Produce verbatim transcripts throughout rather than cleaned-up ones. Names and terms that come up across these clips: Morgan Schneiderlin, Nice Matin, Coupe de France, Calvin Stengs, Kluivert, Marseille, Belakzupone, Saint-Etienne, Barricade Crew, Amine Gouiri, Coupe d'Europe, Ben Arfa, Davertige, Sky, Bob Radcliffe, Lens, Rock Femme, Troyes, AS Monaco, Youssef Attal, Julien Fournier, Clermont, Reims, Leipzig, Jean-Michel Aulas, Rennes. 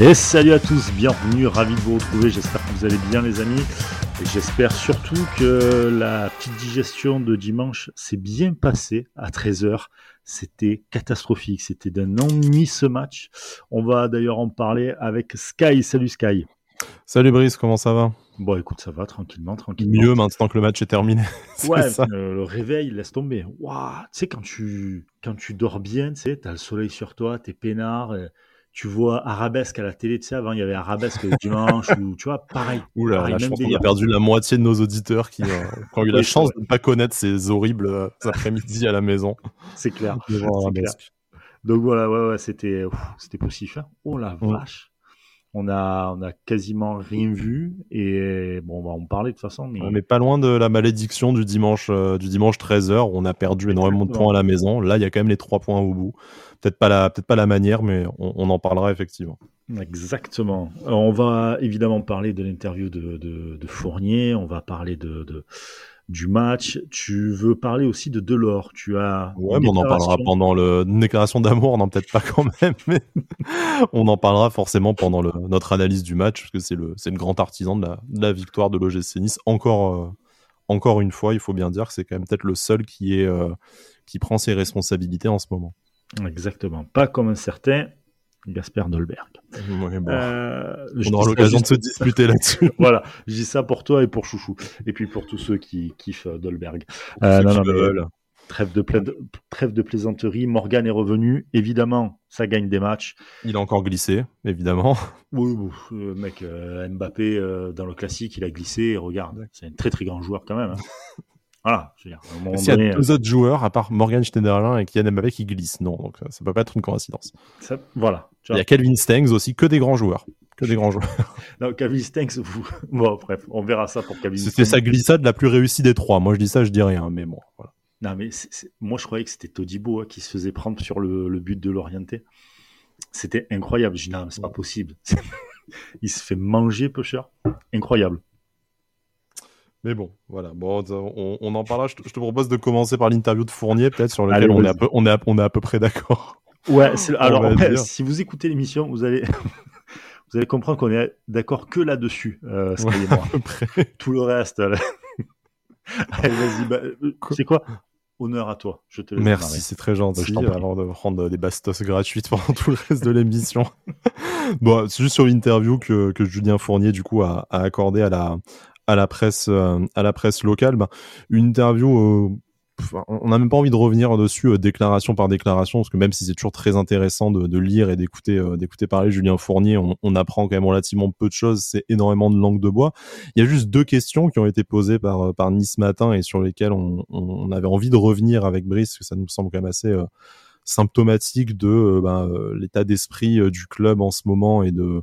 Et salut à tous, bienvenue, ravi de vous retrouver, j'espère que vous allez bien les amis, et j'espère surtout que la petite digestion de dimanche s'est bien passée à treize heures, c'était catastrophique, c'était d'un ennui ce match, on va d'ailleurs en parler avec Sky, salut Sky. Salut Brice, comment ça va ? Bon écoute, ça va, tranquillement, tranquillement. Mieux maintenant que le match est terminé. Ouais, ça. Le, le réveil, laisse tomber. Waouh, tu sais, quand tu, quand tu dors bien, tu sais, t'as le soleil sur toi, t'es peinard... Et... Tu vois Arabesque à la télé, tu sais, avant il y avait Arabesque le dimanche, ou tu vois, pareil. Ouh là, pareil, là je pense qu'on a perdu la moitié de nos auditeurs qui, euh, qui ont eu la chance de ne pas connaître ces horribles euh, après-midi à la maison. C'est clair. C'est clair. Donc voilà, ouais, ouais, c'était, ouf, c'était poussif. Hein. Oh la ouais. vache, on a, on a quasiment rien vu et bon, bah, on parlait de toute façon. Mais... Ouais, mais pas loin de la malédiction du dimanche, euh, du dimanche treize heures, on a perdu énormément de points à la maison. Là, il y a quand même les trois points au bout. Peut-être pas la, peut-être pas la manière, mais on, on en parlera effectivement. Exactement. Alors, on va évidemment parler de l'interview de, de, de Fournier, on va parler de, de, du match. Tu veux parler aussi de Delort. Tu as ouais, mais on en parlera pendant le, une déclaration d'amour, non, peut-être pas quand même, mais on en parlera forcément pendant le, notre analyse du match, parce que c'est le, c'est le grand artisan de la, de la victoire de l'O G C Nice. Encore, euh, encore une fois, il faut bien dire que c'est quand même peut-être le seul qui, est, euh, qui prend ses responsabilités en ce moment. Exactement, pas comme un certain Kasper Dolberg. Ouais, bon. euh, on aura l'occasion de se disputer là-dessus. Voilà, je dis ça pour toi et pour Chouchou, et puis pour tous ceux qui kiffent Dolberg. Euh, non, non, mais, trêve, de pla- trêve de plaisanterie, Morgan est revenu, évidemment, ça gagne des matchs. Il a encore glissé, évidemment. Oui, ouf, euh, mec, euh, Mbappé, euh, dans le classique, il a glissé, regarde, c'est un très très grand joueur quand même. Hein. Voilà, je veux dire, à un moment s'il donné, y a deux euh... autres joueurs, à part Morgan Schneiderlin et Kylian Mbappé, qui glissent, non, donc ça peut pas être une coïncidence. Ça, voilà. Il y a Calvin Stengs aussi, que des grands joueurs. Que des grands joueurs. Non, Calvin Stengs, vous... bon, bref, on verra ça pour Calvin Stengs. C'était sa glissade la plus réussie des trois. Moi, je dis ça, je dis rien, mais bon, voilà. Non, mais c'est, c'est... moi, je croyais que c'était Todibo hein, qui se faisait prendre sur le, le but de Lorient. C'était incroyable. Je dis, non, mais c'est pas possible. Il se fait manger, Pocher. Incroyable. Mais bon, voilà, bon, on, on en parlera. Je te, je te propose de commencer par l'interview de Fournier, peut-être, sur lequel Allez, on, est à peu, on, est à, on est à peu près d'accord. Ouais, c'est, alors en fait, si vous écoutez l'émission, vous allez, vous allez comprendre qu'on est d'accord que là-dessus, euh, Sky ouais, et moi. À peu près. Tout le reste. Là. Allez, vas-y, bah, c'est quoi ? Honneur à toi, je te laisse. Merci, parler. C'est très gentil. Bah, avant de prendre des bastos gratuites pendant tout le reste de l'émission. Bon, c'est juste sur l'interview que, que Julien Fournier, du coup, a, a accordé à la. à la presse à la presse locale, bah, une interview, euh, on n'a même pas envie de revenir dessus euh, déclaration par déclaration, parce que même si c'est toujours très intéressant de, de lire et d'écouter euh, d'écouter parler Julien Fournier, on, on apprend quand même relativement peu de choses, c'est énormément de langue de bois. Il y a juste deux questions qui ont été posées par par Nice Matin et sur lesquelles on, on avait envie de revenir avec Brice, parce que ça nous semble quand même assez euh, symptomatique de euh, bah, euh, l'état d'esprit euh, du club en ce moment et de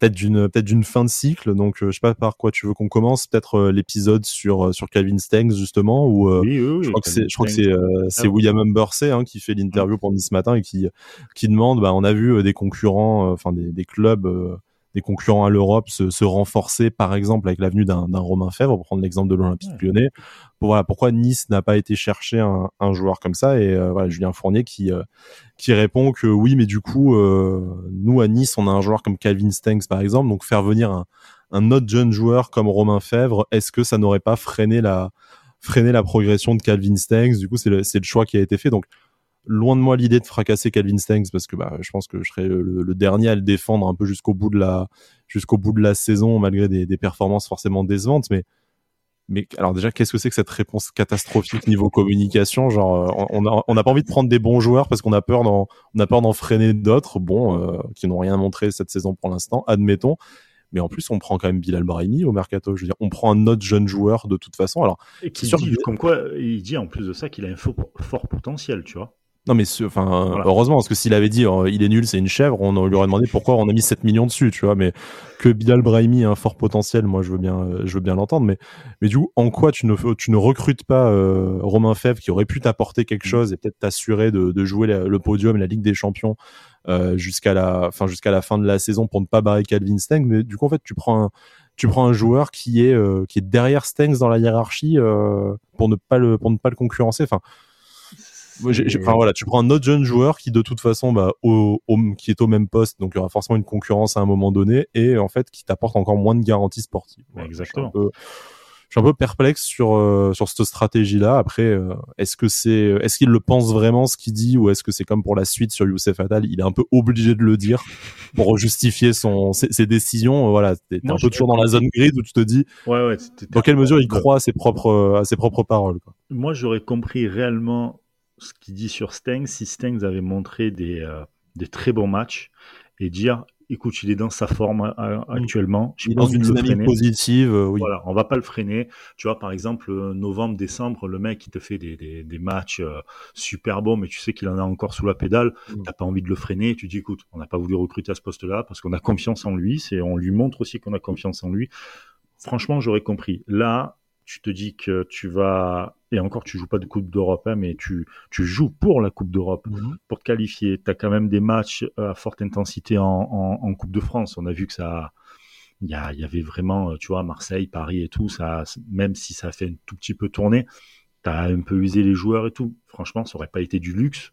Peut-être d'une, peut-être d'une fin de cycle, donc euh, je sais pas par quoi tu veux qu'on commence, peut-être euh, l'épisode sur, euh, sur Calvin Stengs justement, où euh, oui, oui, oui, je crois que c'est, je crois que c'est, euh, c'est William Humbersey hein, qui fait l'interview mmh. pour Nice Matin et qui, qui demande, bah, on a vu euh, des concurrents, enfin euh, des, des clubs, euh, des concurrents à l'Europe se, se renforcer par exemple avec l'avenue d'un, d'un Romain Faivre, pour prendre l'exemple de l'Olympique ouais. lyonnais, pour, voilà, pourquoi Nice n'a pas été chercher un, un joueur comme ça, et euh, voilà, Julien Fournier qui... Euh, qui répond que oui, mais du coup, euh, nous à Nice, on a un joueur comme Calvin Stengs par exemple, donc faire venir un, un autre jeune joueur comme Romain Faivre, est-ce que ça n'aurait pas freiné la, freiné la progression de Calvin Stengs ? Du coup, c'est le, c'est le choix qui a été fait. Donc, loin de moi l'idée de fracasser Calvin Stengs, parce que bah, je pense que je serais le, le dernier à le défendre un peu jusqu'au bout de la, jusqu'au bout de la saison, malgré des, des performances forcément décevantes, mais... Mais alors déjà, qu'est-ce que c'est que cette réponse catastrophique niveau communication ? Genre, on a, on n'a pas envie de prendre des bons joueurs parce qu'on a peur d'en, on a peur d'en freiner d'autres, bon, euh, qui n'ont rien montré cette saison pour l'instant, admettons. Mais en plus, on prend quand même Bilal Brahimi au mercato. Je veux dire, on prend un autre jeune joueur de toute façon. Alors, et qui dit, que... comme quoi, il dit en plus de ça qu'il a un fort, fort potentiel, tu vois. Non mais enfin voilà. Heureusement, parce que s'il avait dit euh, il est nul, c'est une chèvre, on lui aurait demandé pourquoi on a mis sept millions dessus, tu vois, mais que Bilal Brahimi a un fort potentiel, moi je veux bien euh, je veux bien l'entendre, mais mais du coup, en quoi tu ne tu ne recrutes pas euh, Romain Faivre qui aurait pu t'apporter quelque chose et peut-être t'assurer de de jouer la, le podium et la Ligue des Champions euh, jusqu'à la fin jusqu'à la fin de la saison pour ne pas barrer Calvin Stengs, mais du coup en fait, tu prends un, tu prends un joueur qui est euh, qui est derrière Stengs dans la hiérarchie euh, pour ne pas le pour ne pas le concurrencer, enfin Je, je, enfin voilà, tu prends un autre jeune joueur qui de toute façon bah, au, au, qui est au même poste, donc il y aura forcément une concurrence à un moment donné et en fait qui t'apporte encore moins de garanties sportives. Ouais, exactement. Je suis un peu, je suis un peu perplexe sur euh, sur cette stratégie là. Après, euh, est-ce que c'est est-ce qu'il le pense vraiment ce qu'il dit ou est-ce que c'est comme pour la suite sur Youssef Attal, il est un peu obligé de le dire pour justifier son ses, ses décisions. Voilà, t'es, t'es Moi, un peu toujours dans la zone grise où tu te dis ouais, ouais, dans quelle mesure il croit à ses propres à ses propres paroles. Quoi. Moi, j'aurais compris réellement ce qu'il dit sur Stengs, si Stengs avait montré des, euh, des très bons matchs et dire, écoute, il est dans sa forme euh, actuellement. Je il est dans une dynamique positive. Euh, oui. Voilà, on ne va pas le freiner. Tu vois, par exemple, novembre, décembre, le mec, il te fait des, des, des matchs euh, super bons, mais tu sais qu'il en a encore sous la pédale. Mmh. Tu n'as pas envie de le freiner. Tu dis, écoute, on n'a pas voulu recruter à ce poste-là parce qu'on a confiance en lui. C'est, on lui montre aussi qu'on a confiance en lui. Franchement, j'aurais compris. Là, tu te dis que tu vas... Et encore, tu joues pas de Coupe d'Europe, hein, mais tu, tu joues pour la Coupe d'Europe, mmh. pour te qualifier. Tu as quand même des matchs à forte intensité en, en, en Coupe de France. On a vu que ça, il y, y avait vraiment, tu vois, Marseille, Paris et tout, ça, même si ça a fait un tout petit peu tourner, tu as un peu usé les joueurs et tout. Franchement, ça aurait pas été du luxe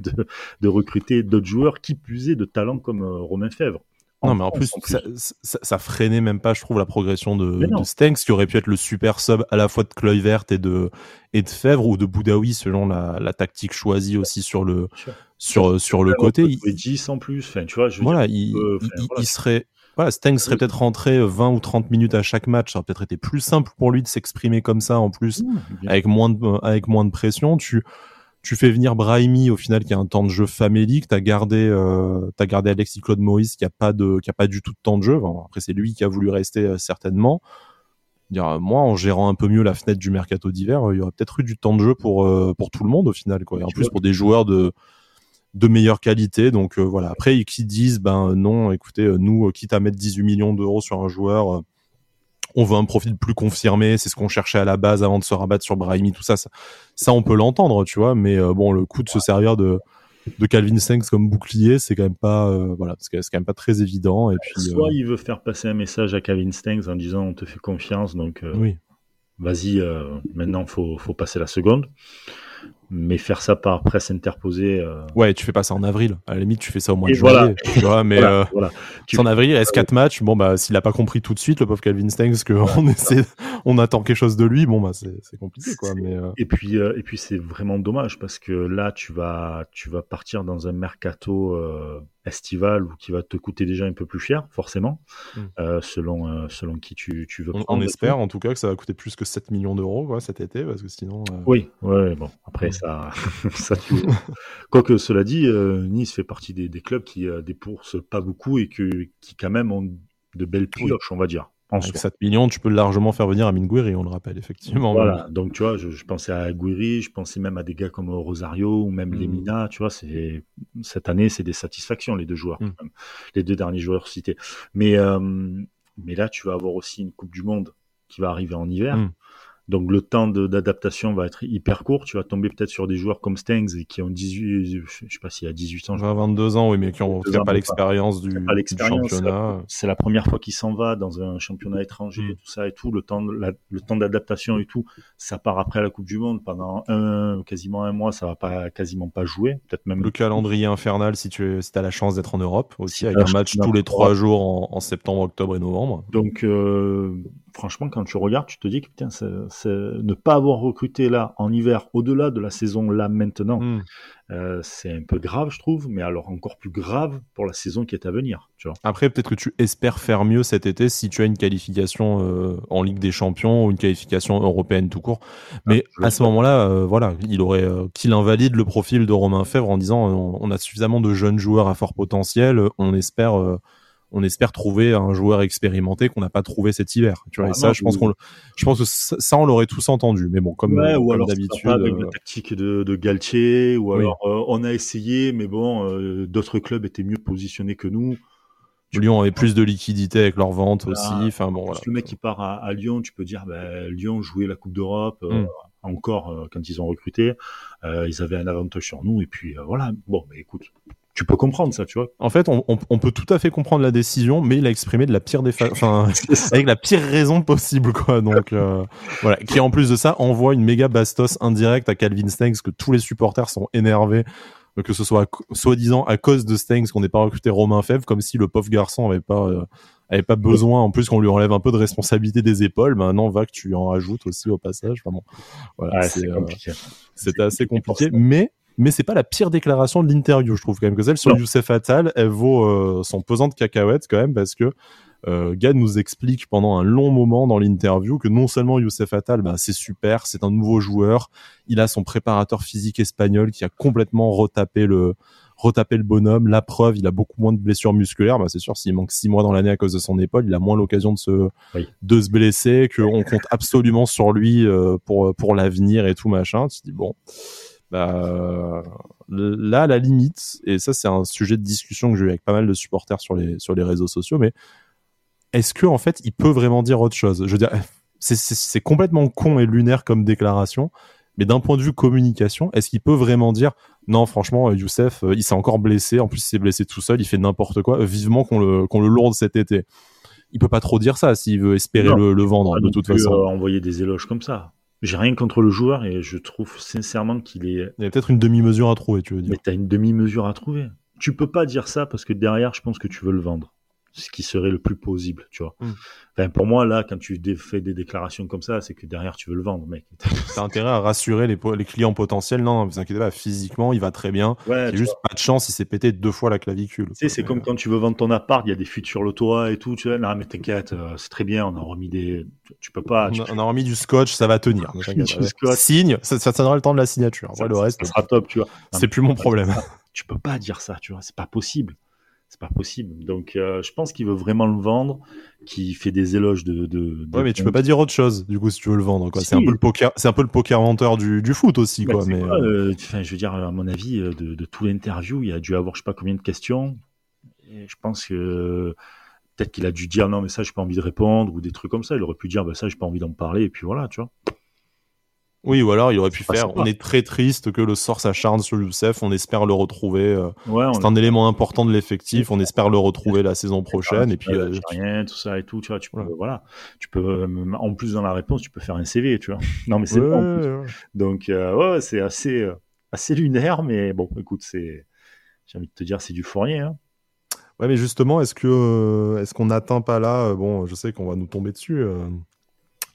de, de, de recruter d'autres joueurs qui plus est de talents comme euh, Romain Faivre. Non, mais en plus, en plus. Ça, ça, ça freinait même pas, je trouve, la progression de, de Stengs, qui aurait pu être le super sub à la fois de Kluivert et de, et de Faivre, ou de Boudaoui, selon la, la tactique choisie aussi sur le, sure. sur, sur le ouais, côté. Il serait dix en plus, enfin, tu vois, je veux voilà, dire, il, euh, enfin, il, voilà. il serait... Voilà, Stengs serait peut-être rentré vingt ou trente minutes à chaque match. Ça aurait peut-être été plus simple pour lui de s'exprimer comme ça, en plus, mmh, avec, moins de, avec moins de pression. Tu... Tu fais venir Brahimi, au final, qui a un temps de jeu famélique. T'as gardé, euh, t'as gardé Alexis Claude Moïse, qui a pas de, qui a pas du tout de temps de jeu. Enfin, après, c'est lui qui a voulu rester, euh, certainement. Dire, moi, en gérant un peu mieux la fenêtre du mercato d'hiver, il euh, y aurait peut-être eu du temps de jeu pour, euh, pour tout le monde, au final, quoi. Et en plus, pour des joueurs de, de meilleure qualité. Donc, euh, voilà. Après, qui disent, ben, non, écoutez, euh, nous, euh, quitte à mettre dix-huit millions d'euros sur un joueur, euh, on veut un profil plus confirmé, c'est ce qu'on cherchait à la base avant de se rabattre sur Brahimi, tout ça, ça, ça on peut l'entendre, tu vois, mais euh, bon, le coup de se servir de, de Calvin Stengs comme bouclier, c'est quand même pas, euh, voilà, c'est quand même pas très évident. Et puis, soit euh... il veut faire passer un message à Calvin Stengs en disant on te fait confiance, donc euh, oui. vas-y, euh, maintenant faut, faut passer la seconde. Mais faire ça par presse interposée. Euh... Ouais, tu fais pas ça en avril. À la limite, tu fais ça au mois de juillet. Voilà. Tu vois, mais voilà, euh, voilà. C'est en avril, S quatre ouais. matchs. Bon, bah, s'il a pas compris tout de suite, le pauvre Calvin Stengs, qu'on essaie, on attend quelque chose de lui. Bon, bah, c'est, c'est compliqué, quoi. C'est... Mais, euh... Et puis, euh, et puis, c'est vraiment dommage parce que là, tu vas, tu vas partir dans un mercato euh, estival ou qui va te coûter déjà un peu plus cher, forcément, mm. euh, selon, euh, selon qui tu, tu veux prendre. On, on espère, en tout cas, que ça va coûter plus que sept millions d'euros, quoi, cet été, parce que sinon. Euh... Oui, ouais, bon. Après, ça, ça tu... Quoique, cela dit, euh, Nice fait partie des, des clubs qui euh, dépoursent pas beaucoup et que, qui, quand même, ont de belles pioches, on va dire. En Avec soi. sept millions, tu peux largement faire venir Amine Gouiri, on le rappelle, effectivement. Voilà, donc tu vois, je, je pensais à Gouiri, je pensais même à des gars comme Rosario ou même mm. Lemina, tu vois, c'est... cette année, c'est des satisfactions, les deux joueurs, mm. quand même. Les deux derniers joueurs cités. Mais, euh, mais là, tu vas avoir aussi une Coupe du Monde qui va arriver en hiver. Mm. Donc, le temps de, d'adaptation va être hyper court. Tu vas tomber peut-être sur des joueurs comme Stengs et qui ont dix-huit, je sais pas s'il y a dix-huit ans. vingt, vingt-deux ans, oui, mais qui n'ont pas, pas l'expérience du, pas l'expérience, du championnat. C'est la, c'est la première fois qu'il s'en va dans un championnat étranger, mmh. tout ça et tout. Le temps, la, le temps d'adaptation et tout, ça part après la Coupe du Monde. Pendant un, quasiment un mois, ça va pas, quasiment pas jouer. Peut-être même. Le calendrier infernal, si tu si t'as la chance d'être en Europe aussi, si avec un match tous les trois jours en, en septembre, octobre et novembre. Donc, euh, franchement, quand tu regardes, tu te dis que putain, c'est, c'est, ne pas avoir recruté là en hiver, au-delà de la saison là maintenant, mm. euh, c'est un peu grave, je trouve, mais alors encore plus grave pour la saison qui est à venir. Tu vois. Après, peut-être que tu espères faire mieux cet été si tu as une qualification euh, en Ligue des Champions ou une qualification européenne tout court. Mais ah, à ce moment-là, euh, voilà, il aurait euh, qu'il invalide le profil de Romain Faivre en disant euh, on a suffisamment de jeunes joueurs à fort potentiel, on espère. Euh, on espère trouver un joueur expérimenté qu'on n'a pas trouvé cet hiver. Tu vois, ah et ça, non, je, pense oui. qu'on le, je pense que ça, on l'aurait tous entendu. Mais bon, comme, ouais, ou comme alors d'habitude. Avec euh... la tactique de, de Galtier, ou alors oui. euh, on a essayé, mais bon, euh, d'autres clubs étaient mieux positionnés que nous. Lyon avait plus de liquidité avec leurs ventes voilà. aussi. Enfin, bon, voilà. Si le mec qui part à, à Lyon, tu peux dire bah, Lyon jouait la Coupe d'Europe, euh, mm. encore euh, quand ils ont recruté. Euh, ils avaient un avantage sur nous, et puis euh, voilà. Bon, mais écoute. tu peux comprendre ça, tu vois. En fait, on, on, on peut tout à fait comprendre la décision, mais il a exprimé de la pire des fa... enfin, avec la pire raison possible, quoi. Donc, euh, voilà. Qui, en plus de ça, envoie une méga bastos indirecte à Calvin Stengs, que tous les supporters sont énervés, que ce soit, soi-disant, à cause de Stengs qu'on n'ait pas recruté Romain Faivre, comme si le pauvre garçon avait pas, euh, avait pas besoin, en plus qu'on lui enlève un peu de responsabilité des épaules. Maintenant, va que tu en rajoutes aussi au passage. Enfin, bon, voilà, ouais, c'est, c'est compliqué. Euh, c'était assez compliqué, mais, mais c'est pas la pire déclaration de l'interview, je trouve quand même que celle sur non. Youssef Attal, elle vaut euh, son pesant de cacahuètes quand même, parce que euh, Gad nous explique pendant un long moment dans l'interview que non seulement Youssef Attal, bah, c'est super, c'est un nouveau joueur, il a son préparateur physique espagnol qui a complètement retapé le, retapé le bonhomme, la preuve, il a beaucoup moins de blessures musculaires, bah, c'est sûr, s'il manque six mois dans l'année à cause de son épaule, il a moins l'occasion de se, oui. de se blesser, qu'on compte absolument sur lui euh, pour, pour l'avenir et tout machin, tu te dis bon... Bah, là, la limite, et ça c'est un sujet de discussion que j'ai eu avec pas mal de supporters sur les, sur les réseaux sociaux, mais est-ce que en fait il peut vraiment dire autre chose? Je veux dire, c'est, c'est, c'est complètement con et lunaire comme déclaration, mais d'un point de vue communication, est-ce qu'il peut vraiment dire non, franchement, Youssef, il s'est encore blessé, en plus il s'est blessé tout seul, il fait n'importe quoi, vivement qu'on le, qu'on le lourde cet été? Il peut pas trop dire ça s'il veut espérer non, le, le vendre de toute façon. Euh, envoyer des éloges comme ça. J'ai rien contre le joueur et je trouve sincèrement qu'il est... Il y a peut-être une demi-mesure à trouver, tu veux dire. Mais t'as une demi-mesure à trouver. Tu peux pas dire ça parce que derrière, je pense que tu veux le vendre. Ce qui serait le plus plausible, tu vois. Mmh. Enfin, pour moi, là, quand tu dé- fais des déclarations comme ça, c'est que derrière, tu veux le vendre, mec. T'as intérêt à rassurer les, po- les clients potentiels. Non, non, vous inquiétez pas, physiquement, il va très bien. Ouais, c'est juste vois. Pas de chance, il s'est pété deux fois la clavicule. Tu sais, c'est euh... comme quand tu veux vendre ton appart, il y a des fuites sur le toit et tout. Tu vois, non, mais t'inquiète, euh, c'est très bien, on a remis des... Tu peux pas... Tu on, peux... on a remis du scotch, ça va tenir. Ouais. Signe, ça, ça tiendra le temps de la signature. Ça, ouais, le ça, reste, ça sera top, tu vois. Non, c'est plus mon problème. Tu peux pas dire ça, tu vois, c'est pas possible. C'est pas possible. Donc, euh, je pense qu'il veut vraiment le vendre, qu'il fait des éloges de. de, de ouais, mais tu peux pas dire autre chose, du coup, si tu veux le vendre, quoi. Si. C'est un peu le poker, c'est un peu le poker menteur du, du foot aussi, bah, quoi. Mais quoi, euh, je veux dire, à mon avis, de, de tout l'interview, il y a dû avoir, je sais pas combien de questions. Et je pense que peut-être qu'il a dû dire non, mais ça, j'ai pas envie de répondre, ou des trucs comme ça. Il aurait pu dire, bah, ça, j'ai pas envie d'en parler, et puis voilà, tu vois. Oui, ou alors il aurait pu faire. On est très triste que le sort s'acharne sur Youssef. On espère le retrouver. Ouais, c'est un est... élément important de l'effectif. On espère le retrouver la saison prochaine. Et puis euh... rien, tout ça et tout. Tu vois, tu peux, voilà. voilà, tu peux. En plus dans la réponse, tu peux faire un C V. Tu vois. Non, mais c'est ouais, bon. Ouais, ouais. Donc euh, ouais, c'est assez euh, assez lunaire, mais bon, écoute, c'est. J'ai envie de te dire, c'est du Fournier. Hein. Ouais, mais justement, est-ce que euh, est-ce qu'on n'atteint pas là euh, bon, je sais qu'on va nous tomber dessus. Euh...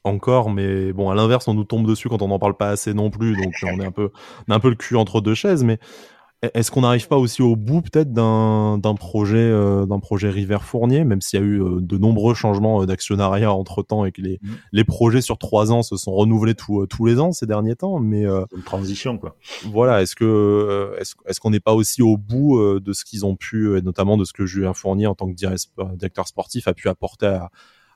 Encore, mais bon, à l'inverse, on nous tombe dessus quand on n'en parle pas assez non plus, donc on est un peu, on est un peu le cul entre deux chaises. Mais est-ce qu'on n'arrive pas aussi au bout peut-être d'un, d'un projet, euh, d'un projet Rivère-Fournier, même s'il y a eu euh, de nombreux changements euh, d'actionnariat entre temps et que les, mmh. les projets sur trois ans se sont renouvelés tout, euh, tous les ans ces derniers temps. Mais euh, une transition, quoi. Voilà, est-ce que, euh, est-ce, est-ce qu'on n'est pas aussi au bout euh, de ce qu'ils ont pu, et notamment de ce que Julien Fournier en tant que directeur sportif a pu apporter à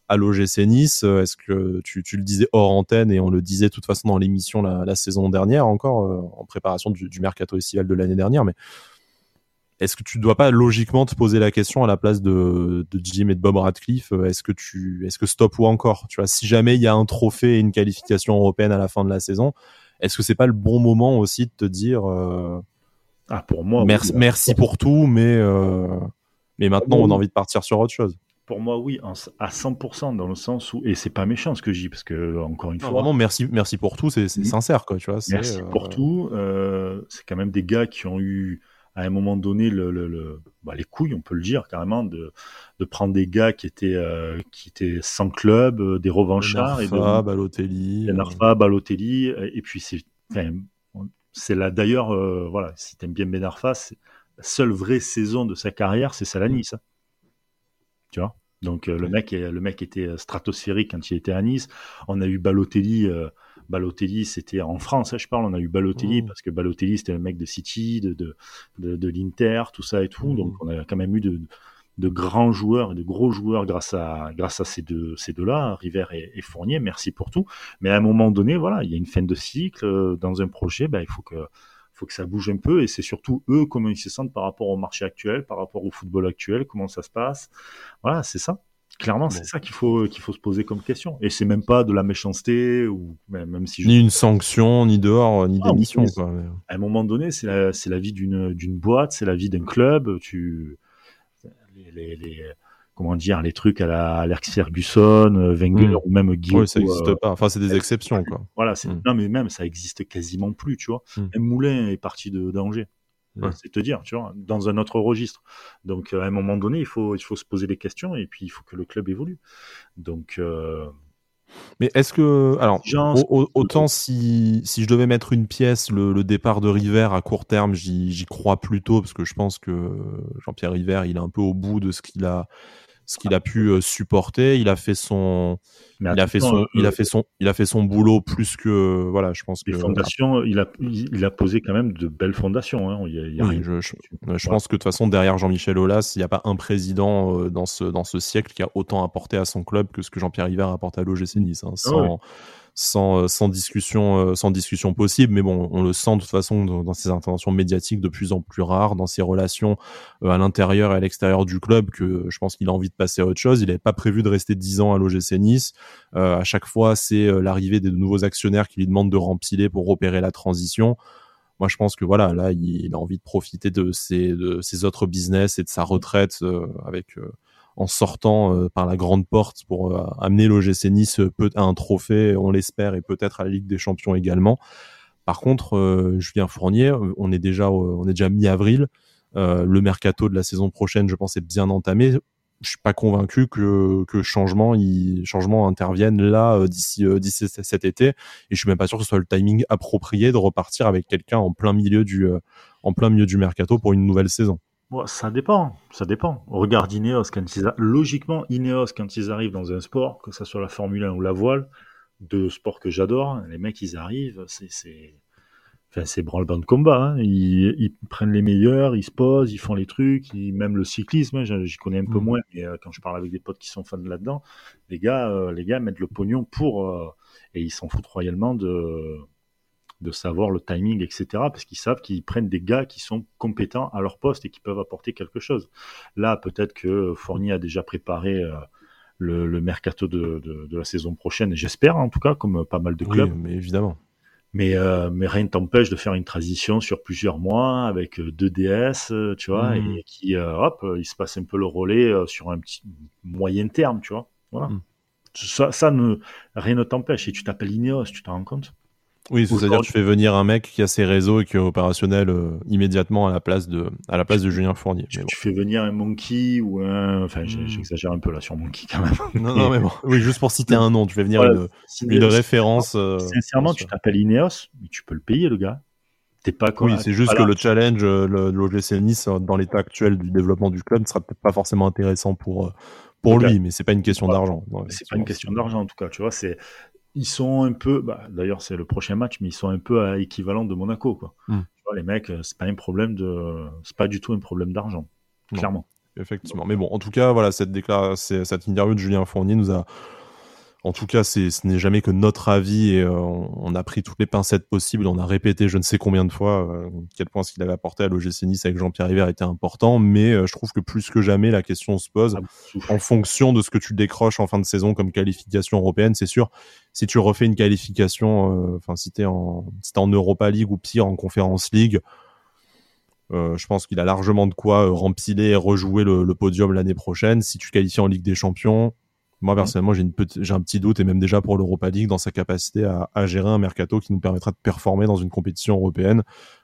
à l'O G C Nice? Est-ce que tu, tu le disais hors antenne et on le disait de toute façon dans l'émission la, la saison dernière encore, euh, en préparation du, du mercato estival de l'année dernière, mais est-ce que tu ne dois pas logiquement te poser la question à la place de, de Jim et de Bob Radcliffe, est-ce que, tu, est-ce que stop ou encore, tu vois, si jamais il y a un trophée et une qualification européenne à la fin de la saison, est-ce que ce n'est pas le bon moment aussi de te dire euh, ah, pour moi, merci, oui, merci pour tout, mais, euh, mais maintenant on a envie de partir sur autre chose? Pour moi, oui, à cent pour cent, dans le sens où, et c'est pas méchant ce que je dis, parce que encore une non, fois, vraiment merci, merci pour tout, c'est, c'est oui. sincère, quoi, tu vois. C'est, merci euh... pour tout. Euh, c'est quand même des gars qui ont eu à un moment donné le, le, le bah, les couilles, on peut le dire carrément, de de prendre des gars qui étaient euh, qui étaient sans club, euh, des revanchards, Ben Arfa, et de Balotelli, Ben Arfa, Balotelli, et puis c'est, enfin, c'est là d'ailleurs, euh, voilà, si t'aimes bien Ben Arfa, c'est la seule vraie saison de sa carrière, c'est celle à Nice. Hein. Tu vois, donc euh, le mec, le mec était stratosphérique quand il était à Nice. On a eu Balotelli, euh, Balotelli, c'était en France, hein, je parle. On a eu Balotelli mmh. parce que Balotelli c'était le mec de City, de de de, de l'Inter, tout ça et tout. Mmh. Donc on a quand même eu de de grands joueurs et de gros joueurs grâce à grâce à ces deux ces deux-là, Rivère et, et Fournier. Merci pour tout. Mais à un moment donné, voilà, il y a une fin de cycle euh, dans un projet. Ben il faut que faut que ça bouge un peu, et c'est surtout eux comment ils se sentent par rapport au marché actuel, par rapport au football actuel, comment ça se passe. Voilà, c'est ça. Clairement, bon. c'est ça qu'il faut, qu'il faut se poser comme question. Et c'est même pas de la méchanceté, ou même si je... ni une sanction, ni dehors, ni ah, démission. Quoi. À un moment donné, c'est la, c'est la vie d'une, d'une boîte, c'est la vie d'un club. Tu... Les, les, les... Comment dire, les trucs à, la, à l'Alex Ferguson, Wenger mmh. ou même Guillaume. Oui, ça n'existe euh, pas. Enfin, c'est des exceptions, quoi. Voilà, c'est... Mmh. Non, mais même, ça n'existe quasiment plus, tu vois. Mmh. Même Moulin est parti de, d'Angers. Ouais. C'est te dire, tu vois, dans un autre registre. Donc, à un moment donné, il faut, il faut se poser des questions et puis il faut que le club évolue. Donc... Euh... Mais est-ce que, alors, Genre, au, autant si, si je devais mettre une pièce, le, le départ de Rivère à court terme, j'y, j'y crois plutôt, parce que je pense que Jean-Pierre Rivère, il est un peu au bout de ce qu'il a, ce qu'il a pu supporter. Il a fait son, il a fait son, il a fait son, il a fait son boulot plus que, voilà, je pense que. Les fondations, là, il a, il a posé quand même de belles fondations. Hein. Il y a, il y a oui, je, je, je pense que de toute façon, derrière Jean-Michel Aulas, il n'y a pas un président euh, dans ce, dans ce siècle qui a autant apporté à son club que ce que Jean-Pierre Rivère a apporté à l'O G C Nice. Hein, sans, oh oui. sans, sans discussion, sans discussion possible. Mais bon, on le sent de toute façon dans, dans ses interventions médiatiques de plus en plus rares, dans ses relations euh, à l'intérieur et à l'extérieur du club, que je pense qu'il a envie de passer à autre chose. Il n'avait pas prévu de rester dix ans à l'O G C Nice. Euh, à chaque fois, c'est euh, l'arrivée des nouveaux actionnaires qui lui demandent de rempiler pour opérer la transition. Moi, je pense que voilà, là, il, il a envie de profiter de ses, de ses autres business et de sa retraite euh, avec... Euh, en sortant euh, par la grande porte pour euh, amener l'O G C Nice peut- à un trophée, on l'espère, et peut-être à la Ligue des Champions également. Par contre, euh, Julien Fournier, on est déjà, euh, on est déjà mi-avril. Euh, le mercato de la saison prochaine, je pense, est bien entamé. Je suis pas convaincu que que changement, il, changement intervienne là euh, d'ici euh, d'ici cet été. Et je suis même pas sûr que ce soit le timing approprié de repartir avec quelqu'un en plein milieu du euh, en plein milieu du mercato pour une nouvelle saison. Ça dépend, ça dépend. Regarde Ineos, quand ils a... logiquement, Ineos, quand ils arrivent dans un sport, que ce soit la Formule un ou la voile, deux sports que j'adore, les mecs, ils arrivent, c'est, c'est... Enfin, c'est branle-bas de combat. Hein. Ils, ils prennent les meilleurs, ils se posent, ils font les trucs, ils... même le cyclisme, hein, j'y connais un peu moins, mais quand je parle avec des potes qui sont fans de là-dedans, les gars, euh, les gars mettent le pognon pour... Euh... Et ils s'en foutent royalement de... de savoir le timing, et cetera, parce qu'ils savent qu'ils prennent des gars qui sont compétents à leur poste et qui peuvent apporter quelque chose. Là, peut-être que Fournier a déjà préparé euh, le, le mercato de, de, de la saison prochaine, j'espère en tout cas, comme pas mal de clubs. Oui, mais évidemment. Mais, euh, mais rien ne t'empêche de faire une transition sur plusieurs mois avec deux D S, tu vois, mmh. et qui, euh, hop, il se passe un peu le relais euh, sur un petit moyen terme, tu vois. Voilà. Mmh. Ça, ça ne, rien ne t'empêche. Et tu t'appelles Ineos, tu t'en rends compte ? Oui, c'est-à-dire que tu fais venir un mec qui a ses réseaux et qui est opérationnel euh, immédiatement à la place de, à la place de Julien Fournier. Tu, bon. tu fais venir un Monkey ou un... Enfin, mmh. j'exagère un peu là sur Monkey quand même. Non, non, mais bon. Oui, juste pour citer un nom, tu fais venir voilà, une, une, une référence. Euh, Sincèrement, tu t'appelles Ineos, mais tu peux le payer, le gars. T'es pas quoi, oui, c'est juste que le challenge de l'O G C Nice dans l'état actuel du développement du club ne sera peut-être pas forcément intéressant pour, pour lui, mais c'est pas une question ouais. d'argent. Ouais, c'est pas une question d'argent, en tout cas. Tu vois, c'est... Ils sont un peu, bah, d'ailleurs c'est le prochain match, mais ils sont un peu à équivalent de Monaco, quoi. Mmh. Tu vois, les mecs, c'est pas un problème de, c'est pas du tout un problème d'argent, clairement. Non, effectivement. Mais bon, en tout cas, voilà, cette déclaration, cette interview de Julien Fournier nous a, en tout cas, c'est, ce n'est jamais que notre avis et euh, on a pris toutes les pincettes possibles, on a répété, je ne sais combien de fois, euh, quel point ce qu'il avait apporté à l'O G C Nice avec Jean-Pierre Rivère était important, mais euh, je trouve que plus que jamais la question se pose en fonction de ce que tu décroches en fin de saison comme qualification européenne, c'est sûr. Si tu refais une qualification, enfin euh, si t'es en, si t'es en Europa League ou pire en Conference League, euh, je pense qu'il a largement de quoi euh, rempiler et rejouer le, le podium l'année prochaine. Si tu qualifies en Ligue des Champions, moi personnellement j'ai, une petit, j'ai un petit doute et même déjà pour l'Europa League dans sa capacité à, à gérer un mercato qui nous permettra de performer dans une compétition européenne.